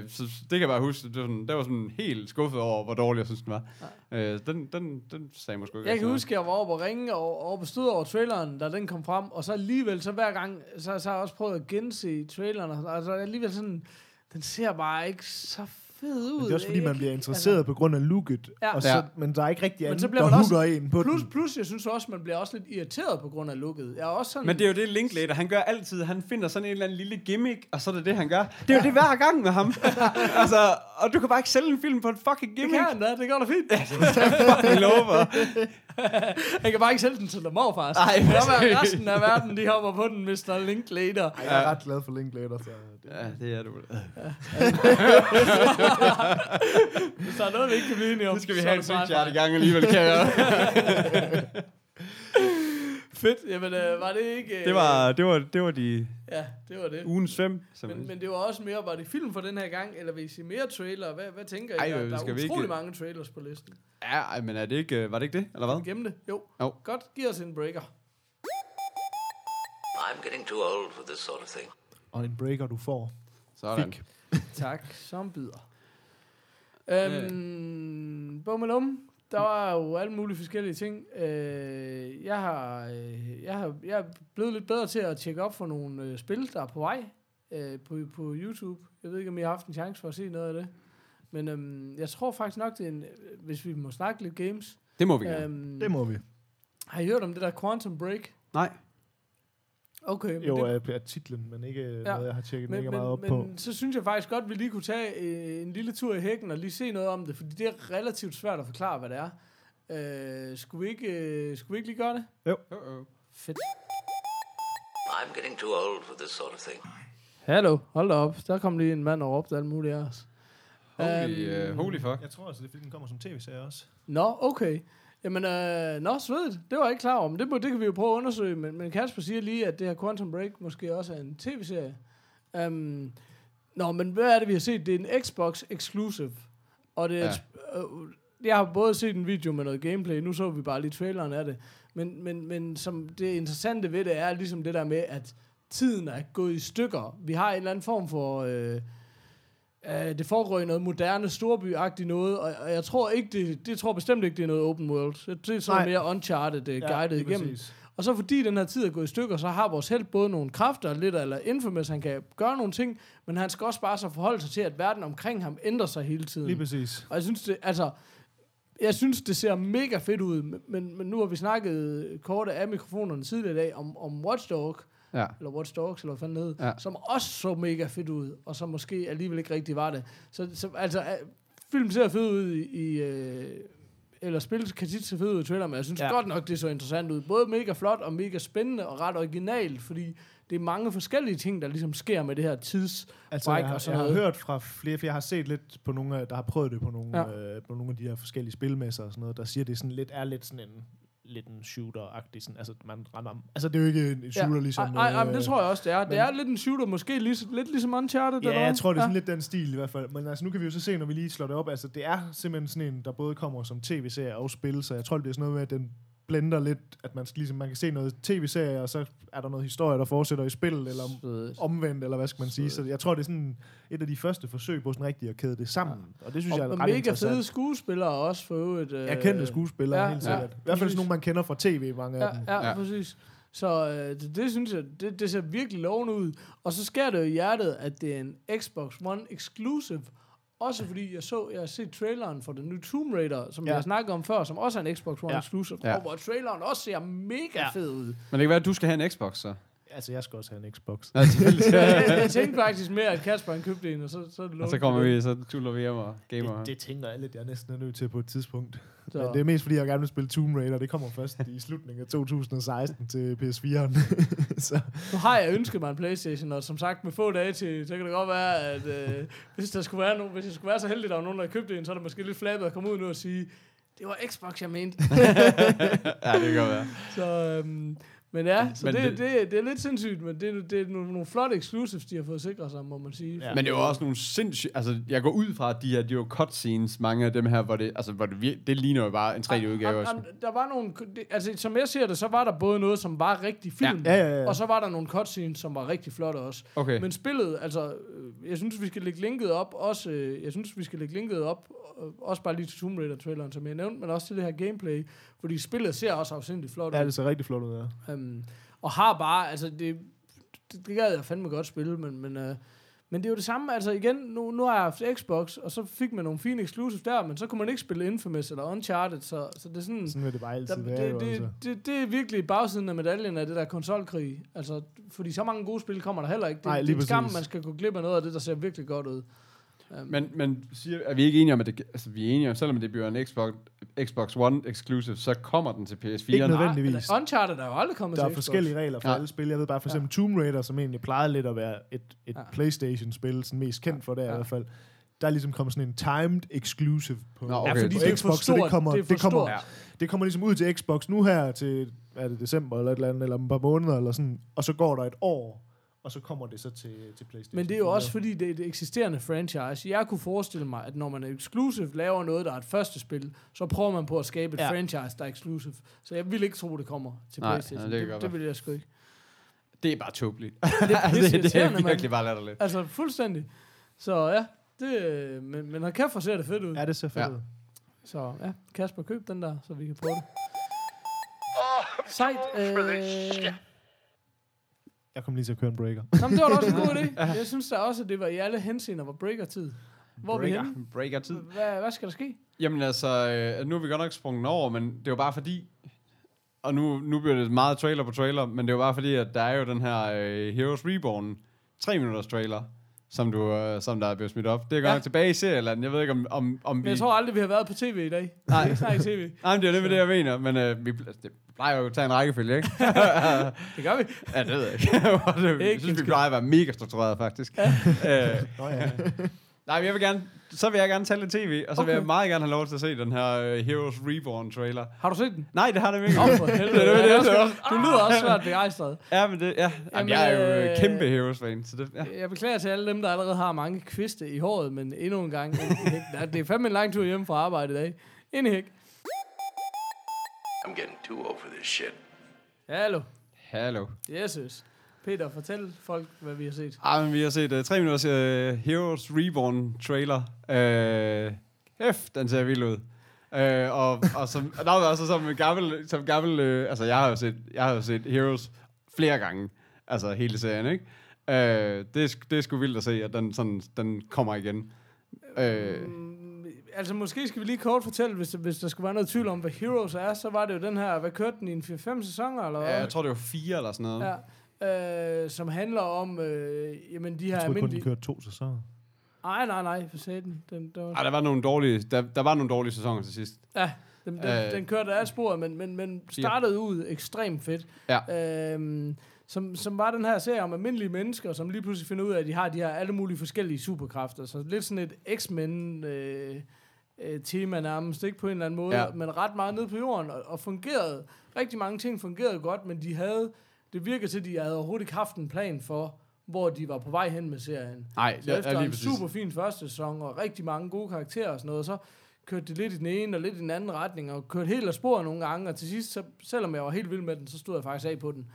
så det kan jeg bare huske, det var sådan, der var sådan helt skuffet over, hvor dårlig jeg synes den var. Øh, den, den, den sagde måske ikke. Jeg kan huske, at jeg var oppe og ringe og, og bestod over traileren, da den kom frem, og så alligevel, så hver gang, så, så har jeg også prøvet at gense traileren, og så altså, alligevel sådan, den ser bare ikke så fed ud. Men det er også fordi, ikke? Man bliver interesseret altså, på grund af looket, ja. og så, ja. men der er ikke rigtig andet, der hugger en på plus, den. Plus, jeg synes også, man bliver også lidt irriteret på grund af looket. Jeg er også sådan, men det er jo det, Linklater, han gør altid. Han finder sådan en eller anden lille gimmick, og så er det det, han gør. Det er ja. jo det hver gang med ham. Altså, og du kan bare ikke sælge en film på en fucking gimmick. Det kan da, det går da fint. Fucking lover. Jeg kan bare ikke sælge den til dem over, faktisk. Ej, men resten af verden, de hopper på den, mister Linklater. Ej, jeg er ret glad for Linklater, så... Ja, det er du. Hvis der er noget, vi ikke kan blive enige om, så skal vi have en switchart i gang alligevel, kan jeg. Fedt. Jamen, øh, var det ikke... Øh, det, var, det, var, det var de... Ja, det var det. Ugens fem. Men, men det var også mere, var det film for den her gang, eller vil I se mere trailer? Hvad, hvad tænker I? Ej, øh, der er utrolig ikke... mange trailers på listen. Ja, men er det ikke, var det ikke det, eller hvad? Gennem det, jo. Oh. Godt, giv os en breaker. I'm getting too old for this sort of thing. Og en breaker, du får. Sådan. Fik. Tak, som bider. Øhm, øh. Bummelum. Der var jo alle mulige forskellige ting. Øh, jeg, har, jeg, har, jeg er blevet lidt bedre til at tjekke op for nogle øh, spil, der er på vej øh, på, på YouTube. Jeg ved ikke, om I har haft en chance for at se noget af det. Men øhm, jeg tror faktisk nok, det er en, hvis vi må snakke lidt games. Det må vi gerne. Øhm, det må vi. Har I hørt om det der Quantum Break? Nej. Okay, men jo, det, er titlen, men ikke ja, noget, jeg har tjekket men, mega meget men, op men på. Men så synes jeg faktisk godt, vi lige kunne tage øh, en lille tur i hækken og lige se noget om det, fordi det er relativt svært at forklare, hvad det er. Øh, skulle, vi ikke, øh, skulle vi ikke lige gøre det? Jo. Uh-oh. Fedt. I'm getting too old for this sort of thing. Hallo, hold da op. Der kom lige en mand og råbte alt muligt af os. Holy, um, uh, holy fuck. Jeg tror altså, det filmen kommer som tv-serie også. Nå, no, okay. Jamen, øh, nå, svedigt. Det var jeg ikke klar over. Men det, det kan vi jo prøve at undersøge. Men, men Kasper siger lige, at det her Quantum Break måske også er en tv-serie. Um, nå, men hvad er det, vi har set? Det er en Xbox Exclusive. Og det er ja. et, øh, jeg har både set en video med noget gameplay. Nu så vi bare lige traileren af det. Men, men, men som det interessante ved det er ligesom det der med, at tiden er gået i stykker. Vi har en eller anden form for... Øh, øh, det foregår i noget moderne, storby-agtigt noget, og, og jeg tror ikke, det, det tror bestemt ikke, det er noget open world. Det, det er sådan mere Uncharted øh, ja, guidet igennem. Præcis. Og så fordi den her tid er gået i stykker, så har vores helt både nogle kræfter, lidt eller Infamous, han kan gøre nogle ting, men han skal også bare så forholde sig til, at verden omkring ham ændrer sig hele tiden. Lige præcis. Og jeg synes, det, altså... Jeg synes, det ser mega fedt ud, men, men nu har vi snakket kort af mikrofonerne tidligere i dag om, om Watch Dog, ja. eller Watch Dogs, eller hvad fanden hed, ja. som også så mega fedt ud, og som måske alligevel ikke rigtig var det. Så, så altså, film ser fedt ud i... i øh, eller spil kan tit se fedt ud i trailer, men jeg synes ja. godt nok, det så interessant ud. Både mega flot, og mega spændende, og ret originalt, fordi... Det er mange forskellige ting, der ligesom sker med det her tidsbræk. Altså, jeg har, og sådan jeg har hørt fra flere, for jeg har set lidt på nogle, der har prøvet det på nogle, ja. øh, på nogle af de her forskellige spilmesser og sådan noget, der siger, det sådan lidt, er lidt sådan en, lidt en shooter-agtig. Sådan, altså, man rammer, altså, det er jo ikke en shooter ja. ligesom... Nej, øh, øh, det tror jeg også, det er. Men, det er lidt en shooter, måske lige, lidt ligesom Uncharted. Ja, jeg tror, det er sådan ja. lidt den stil i hvert fald. Men altså, nu kan vi jo så se, når vi lige slår det op, altså, det er simpelthen sådan en, der både kommer som tv-serie og spil, så jeg tror, det bliver sådan noget med, at den... blender lidt, at man, skal, ligesom, man kan se noget tv-serie, og så er der noget historie, der fortsætter i spil, eller om, omvendt, eller hvad skal man sige. Så jeg tror, det er sådan et af de første forsøg på sådan rigtigt at kæde det sammen. Ja. Og det synes og jeg er ret mega interessant. Mega fede skuespillere også for øvrigt. Øh... Jeg kendte skuespillere ja, helt sikkert. Ja, I hvert fald sådan nogle, man kender fra tv, mange ja, af dem. Ja, ja. Præcis. Så øh, det, det synes jeg, det, det ser virkelig lovende ud. Og så sker det jo i hjertet, at det er en Xbox One exclusive. Også fordi jeg så, jeg har set traileren for den nye Tomb Raider, som ja. jeg har snakket om før, som også er en Xbox One exclusive, ja. ja. hvor traileren også ser mega ja. fed ud. Men det kan være, at du skal have en Xbox, så? Altså, jeg skal også have en Xbox. Jeg tænkte faktisk mere, at Kasper han købte en, og så, så er det lukket. Og så kommer vi, så tuller vi hjem og gamer. Det, det tænker alle, jeg næsten er nødt til på et tidspunkt. Så. Men det er mest, fordi jeg gerne vil spille Tomb Raider, det kommer først i slutningen af to tusind og seksten til P S fireren. Så. Nu har jeg ønsket mig en PlayStation, og som sagt, med få dage til, så kan det godt være, at øh, hvis, der skulle være nogen, hvis jeg skulle være så heldig, at der var nogen, der købte en, så er det måske lidt flabet at komme ud nu og sige, det var Xbox, jeg mente. Ja, det kan godt være. Så... Øhm, Men ja, så men det, det, det, det er lidt sindssygt, men det, det, det er nogle, nogle flotte exclusives, de har fået sikret sig, må man sige. Ja. Men det er jo også nogle sindssyge... Altså, jeg går ud fra, at de her, de jo cutscenes, mange af dem her, hvor det... Altså, hvor det, vir- det ligner jo bare en tre D udgave også. Der var nogle... Det, altså, som jeg ser det, så var der både noget, som var rigtig film, ja. Ja, ja, ja. og så var der nogle cutscenes, som var rigtig flotte også. Okay. Men spillet, altså... Jeg synes, vi skal lægge linket op også... Jeg synes, vi skal lægge linket op, også bare lige til Tomb Raider-traileren, som jeg nævnte, men også til det her gameplay, fordi spillet ser også afsindigt flot ud. Ja, det ser rigtig flot ud, ja. Um, og har bare, altså det, det, det gad jeg fandme godt spille, men, men, uh, men det er jo det samme, altså igen, nu, nu har jeg haft Xbox, og så fik man nogle fine exclusives der, men så kunne man ikke spille Infamous eller Uncharted, så, så det er sådan, sådan vil det bare altid der, være, det, det, altså. det, det er virkelig bagsiden af medaljen af det der konsolkrig, altså fordi så mange gode spil kommer der heller ikke, det, Ej, det er en skam, man skal gå glip af noget af det, der ser virkelig godt ud. Um, men, men siger, er vi ikke enige om, at det, altså, vi er enige om, selvom det bliver en Xbox, Xbox One exclusive, så kommer den til P S fire? Ikke nødvendigvis. Nej, Uncharted er jo aldrig kommet til Xbox. Der er forskellige regler for ja. alle spil. Jeg ved bare for eksempel ja. Tomb Raider, som egentlig plejede lidt at være et, et ja. PlayStation-spil, sådan mest kendt for det ja. i hvert fald. Der er ligesom kommet sådan en timed exclusive på, Nå, okay. ja, fordi på det Xbox, så det kommer, det, det, kommer, ja. det kommer ligesom ud til Xbox nu her til, er det december eller et eller andet, eller et par måneder, eller sådan, og så går der et år, og så kommer det så til, til PlayStation. Men det er jo også fordi, det er det eksisterende franchise. Jeg kunne forestille mig, at når man er exclusive, laver noget, der er et første spil, så prøver man på at skabe et ja. franchise, der er exclusive. Så jeg vil ikke tro, det kommer til nej, PlayStation. Nej, det, det, det vil jeg sgu ikke. Det er bare tåbeligt. Det, det, det, det er virkelig bare latterligt. Altså, fuldstændig. Så ja, det, men, men kæft, hvor ser det fedt ud. Ja, det ser fedt ja. ud. Så ja, Kasper, køb den der, så vi kan prøve det. Sejt. Øh, Jeg kom lige til at køre en breaker. Nå, det var da også en god idé. Jeg synes da også, at det var i alle henseender var breaker-tid. Hvor breaker. er vi henne? Breaker-tid. Hva, hvad skal der ske? Jamen altså, nu er vi godt nok sprunget over, men det var bare fordi, og nu, nu bliver det meget trailer på trailer, men det var bare fordi, at der er jo den her uh, Heroes Reborn, tre minutters trailer, som, du, uh, som der er blevet smidt op. Det er godt ja. nok tilbage i serieland. Jeg ved ikke, om, om, om vi... Men jeg tror aldrig, vi har været på tv i dag. Nej, ikke snart i tv. Nej, det er jo lidt det, jeg mener, men uh, vi... Det, vi plejer jo at tage en rækkefølge, ikke? Det gør vi. Ja, det ved jeg ikke. Jeg synes, vi plejer at være mega struktureret, faktisk. Ja. Øh. Nå, ja. Nej, men jeg vil gerne, så vil jeg gerne tage lidt tv, og så okay. vil jeg meget gerne have lov til at se den her uh, Heroes Reborn-trailer. Har du set den? Nej, det har jeg ikke. Oh, for helvede. det, det, det, det, det, du lyder også svært begejstret. Ja, men det, ja. Jamen, jeg er jo øh, kæmpe Heroes-fan. Så det, ja. Jeg beklager til alle dem, der allerede har mange kviste i håret, men endnu en gang. Det er fandme en lang tur hjemme fra arbejde i dag. Indihæk. I'm getting too old for this shit. Hallo. Hallo. Yes, yes. Peter, fortæl folk, hvad vi har set. Ah, men vi har set uh, tre minutters uh, Heroes Reborn-trailer. Hæft, uh, den ser vildt ud. Uh, og, og, som, og der var også som en gammel... Som gammel uh, altså, jeg har jo set, jeg har jo set Heroes flere gange. Altså, hele serien, ikke? Uh, det, det er sgu vildt at se, at den, sådan, den kommer igen. Uh, mm, altså, måske skal vi lige kort fortælle, hvis, hvis der skulle være noget tvivl om, hvad Heroes er, så var det jo den her... Hvad kørte den i en fire fem sæsoner, eller hvad? Ja, jeg tror, det var fire eller sådan noget. Ja. Øh, som handler om øh, jamen de her almindelige... Jeg tror kun, de kørte to sæsoner. Nej, nej, nej, for satan. Den, der, var... Ej, der var nogle dårlige, der, der var nogle dårlige sæsoner til sidst. Ja, den, den, øh, den kørte af sporet, men, men, men startede ud ekstremt fedt. Ja. Øh, som, som var den her serie om almindelige mennesker, som lige pludselig finder ud af, at de har de her alle mulige forskellige superkræfter. Så lidt sådan et X-Men øh, øh, tema nærmest, ikke på en eller anden måde, ja. Men ret meget ned på jorden, og, og fungerede. Rigtig mange ting fungerede godt, men de havde... Det virker til, at de havde overhovedet ikke haft en plan for, hvor de var på vej hen med serien. Nej, så efter en super fin første sæson, og rigtig mange gode karakterer og sådan noget, så kørte det lidt i den ene og lidt i den anden retning, og kørte helt af sporet nogle gange, og til sidst, så, selvom jeg var helt vild med den, så stod jeg faktisk af på den.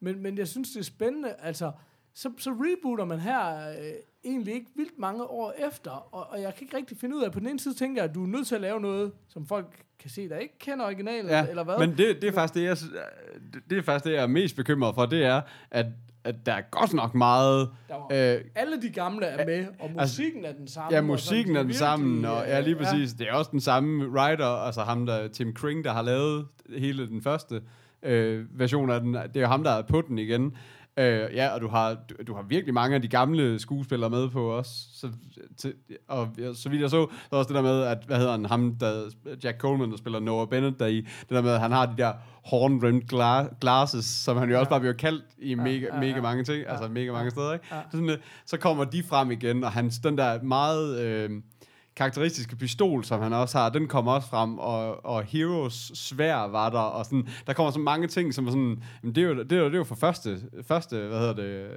Men, men jeg synes, det er spændende, altså, så, så rebooter man her øh, egentlig ikke vildt mange år efter, og, og jeg kan ikke rigtig finde ud af, på den ene side tænker jeg, at du er nødt til at lave noget, som folk kan se, der ikke kender originalen, ja, eller hvad? Men det, det, er faktisk det, jeg, det er faktisk det, jeg er mest bekymret for, det er, at, at der er godt nok meget... Der øh, alle de gamle er med, og musikken altså, er den samme. Ja, musikken er den samme, og ja, lige præcis. Ja. Det er også den samme writer, altså ham der, Tim Kring, der har lavet hele den første øh, version af den. Det er jo ham, der er på den igen. Øh, ja, og du har, du, du har virkelig mange af de gamle skuespillere med på også. Så, til, og ja, så vidt jeg så, så også det der med, at, hvad hedder han, ham, der, Jack Coleman, der spiller Noah Bennett, der i, det der med, at han har de der horn-rimmed gla- glasses, som han jo ja. også bare bliver kaldt i mega, ja, ja, mega ja. mange ting, altså ja. mega mange steder, ikke? Ja. Så, sådan, så kommer de frem igen, og hans, den der meget øh, karakteristiske pistol, som han også har, den kommer også frem, og, og Heroes svær var der, og sådan, der kommer så mange ting, som er sådan, det er jo, det er jo, det er jo for første, første, hvad hedder det,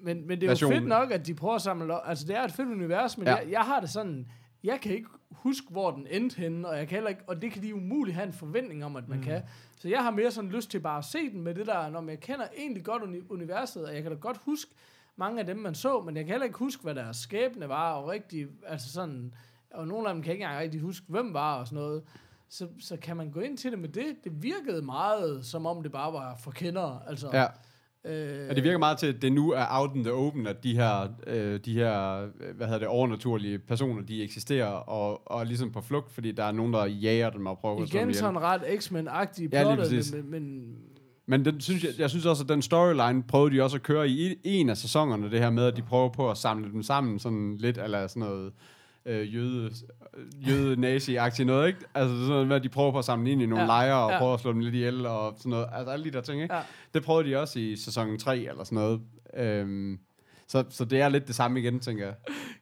men, men det er version. Jo fedt nok, at de prøver at samle, altså det er et fedt univers, men ja. jeg, jeg har det sådan, jeg kan ikke huske, hvor den endte henne, og jeg kan heller ikke, og det kan de umuligt have en forventning om, at man mm. kan, så jeg har mere sådan lyst til bare at se den med det der, når jeg kender egentlig godt universet, og jeg kan da godt huske, mange af dem, man så, men jeg kan heller ikke huske, hvad deres skæbne var, og rigtig, altså sådan, og nogle af dem kan ikke engang rigtig huske, hvem var, og sådan noget, så, så kan man gå ind til det med det, det virkede meget, som om det bare var for kendere, altså. Ja, øh, og det virker meget til, at det nu er out in the open, at de her, øh, de her, hvad hedder det, overnaturlige personer, de eksisterer, og, og ligesom på flugt, fordi der er nogen, der jager dem og prøver at slå dem igen. Sådan ret X-Men-agtige plotter, ja, men... men Men den, synes jeg, jeg synes også, at den storyline prøvede de også at køre i en af sæsonerne, det her med, at de prøver på at samle dem sammen, sådan lidt eller sådan noget øh, jøde, jøde nazi-agtigt noget, ikke? Altså sådan noget, at de prøver på at samle ind i nogle ja, lejre, og ja. prøver at slå dem lidt ihjel, og sådan noget, altså alle de der ting, ikke? Ja. Det prøvede de også i sæson tre, eller sådan noget. Øhm, så, så det er lidt det samme igen, tænker jeg.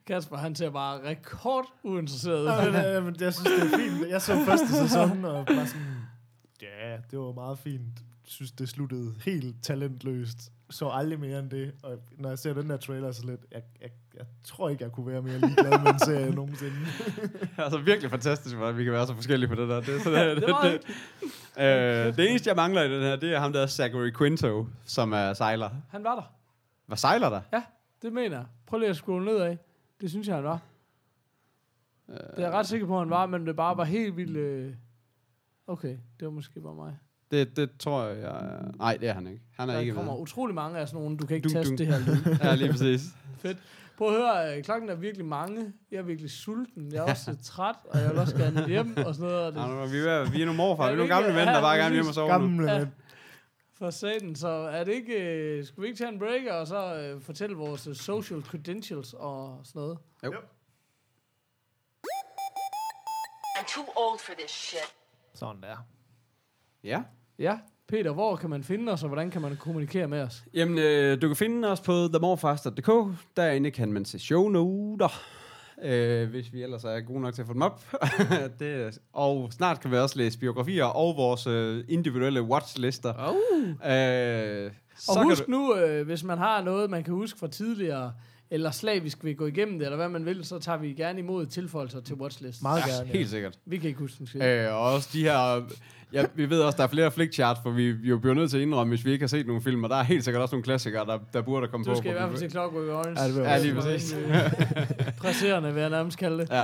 Kasper, han ser bare rekord uinteresseret. Ja, men jeg synes, det er fint. Jeg så første sæson, og bare sådan, ja, yeah, det var meget fint. Synes, det sluttede helt talentløst. Så aldrig mere end det. Og når jeg ser den der trailer, så lidt, jeg, jeg, jeg tror ikke, jeg kunne være mere ligeglad med en serie nogensinde. Altså virkelig fantastisk, hvordan vi kan være så forskellige på det der. Det, så det, det, det, det. Øh, det eneste, jeg mangler i den her, det er ham der Zachary Quinto, som er sejler. Han var der. Var sejler der? Ja, det mener jeg. Prøv lige at scrolle nedad. Det synes jeg, han var. Øh. Det er jeg ret sikker på, han var, men det bare var helt vildt... Øh... Okay, det var måske bare mig. Det, det tror jeg... jeg... Nej, det er han ikke. Han er der ikke med. Der kommer utrolig mange af sådan nogle, du kan ikke dun, teste dun. Det her. Ja, lige præcis. Fedt. Prøv at høre, klokken er virkelig mange. Jeg er virkelig sulten. Jeg er også træt, og jeg vil også gerne hjem og sådan noget. Og det... ja, vi er, vi er nogle morfar. Vi er nogle gamle mænd, der bare gerne hjem og sover nu. Ja. For satan, så er det ikke... Skal vi ikke tage en break og så uh, fortælle vores uh, social credentials og sådan noget? Jo. jo. I'm too old for this shit. Sådan der. Ja. Ja, Peter, hvor kan man finde os, og hvordan kan man kommunikere med os? Jamen, øh, du kan finde os på the more faster dot d k. Derinde kan man se shownoter, øh, hvis vi ellers er gode nok til at få dem op. det, og snart kan vi også læse biografier og vores øh, individuelle watchlister. Oh. Øh, og husk du... nu, øh, hvis man har noget, man kan huske fra tidligere... eller slavisk vil gå igennem det, eller hvad man vil, så tager vi gerne imod tilføjelser til watchlist. Meget ja, gerne. Ja. Helt sikkert. Vi kan ikke huske det. Øh, og også de her... Ja, vi ved også, der er flere flickcharts, for vi jo bliver nødt til at indrømme, hvis vi ikke har set nogle film, og der er helt sikkert også nogle klassikere, der, der burde komme på. Du skal på i hvert fald se Clockwork Orange. Ja, det ja lige præcis. Presserende, vil jeg nærmest kalde det. Ja.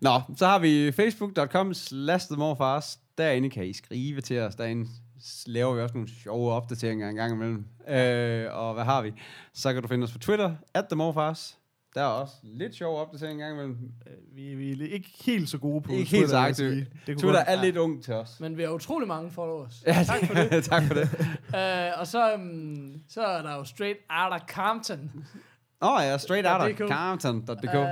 Nå, så har vi facebook dot com slash the more fars. Derinde kan I skrive til os. Derinde laver vi også nogle sjove opdateringer en gang imellem. Øh, og hvad har vi? Så kan du finde os på Twitter, at TheMoreFars. Der er også lidt sjove opdateringer en gang imellem. Vi, vi er ikke helt så gode på ikke Twitter. Ikke helt så aktive. Twitter er ja. lidt ung til os. Men vi har utrolig mange followers. Ja, tak for det. Tak for det. uh, og så, um, så er der jo Straight Outta Compton. Åh oh, ja, Straight Outta Compton dot d k. Uh,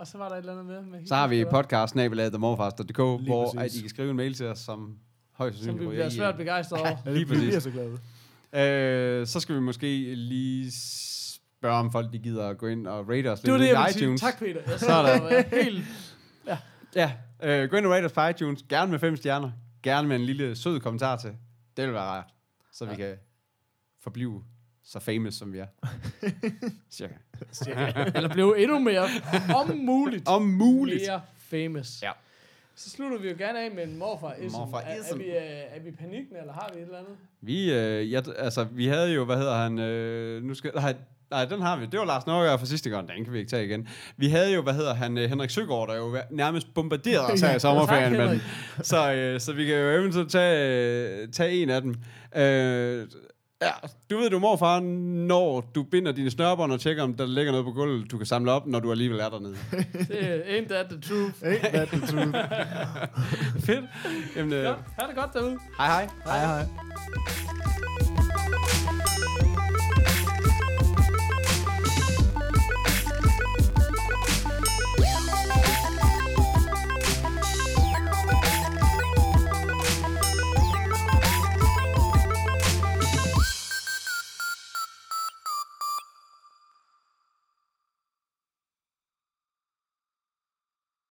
og så var der et eller andet mere. Med så har vi podcast snabel-a the more fars dot d k, hvor I kan skrive en mail til os, som højst sandsynligt. Som vi bliver svært begejstret over. Ja, lige præcis. Vi bliver så glade. Uh, så skal vi måske lige... spørg om folk, de gider at gå ind og rate os. Det var det, jeg iTunes. Tak, Peter. Jeg sådan. Helt... Ja. ja. Øh, gå ind og rate os på iTunes. Gerne med fem stjerner. Gerne med en lille sød kommentar til. Det vil være rart. Så ja. vi kan forblive så famous, som vi er. Cirka. Cirka. Eller blive endnu mere. Om muligt. Om muligt. Mere famous. Ja. Så slutter vi jo gerne af med en morfarism. Er, er vi er vi panikken, eller har vi et eller andet? Vi, øh, jeg, altså, vi havde jo, hvad hedder han? Øh, nu skal... Nej, Nej, den har vi. Det var Lars Norge for sidste gang. Den kan vi ikke tage igen. Vi havde jo, hvad hedder han, Henrik Søgaard, der jo nærmest bombarderede os her i sommerferien. Ja, tak, så, øh, så vi kan jo eventuelt tage, øh, tage en af dem. Øh, ja, du ved, du er morfar, når du binder dine snørbånd og tjekker, om der ligger noget på gulvet, du kan samle op, når du alligevel er dernede. Ain't that the truth? Ain't that the truth? Fedt. Jamen, øh, ja, ha' det godt derude. Hej hej. Hej hej.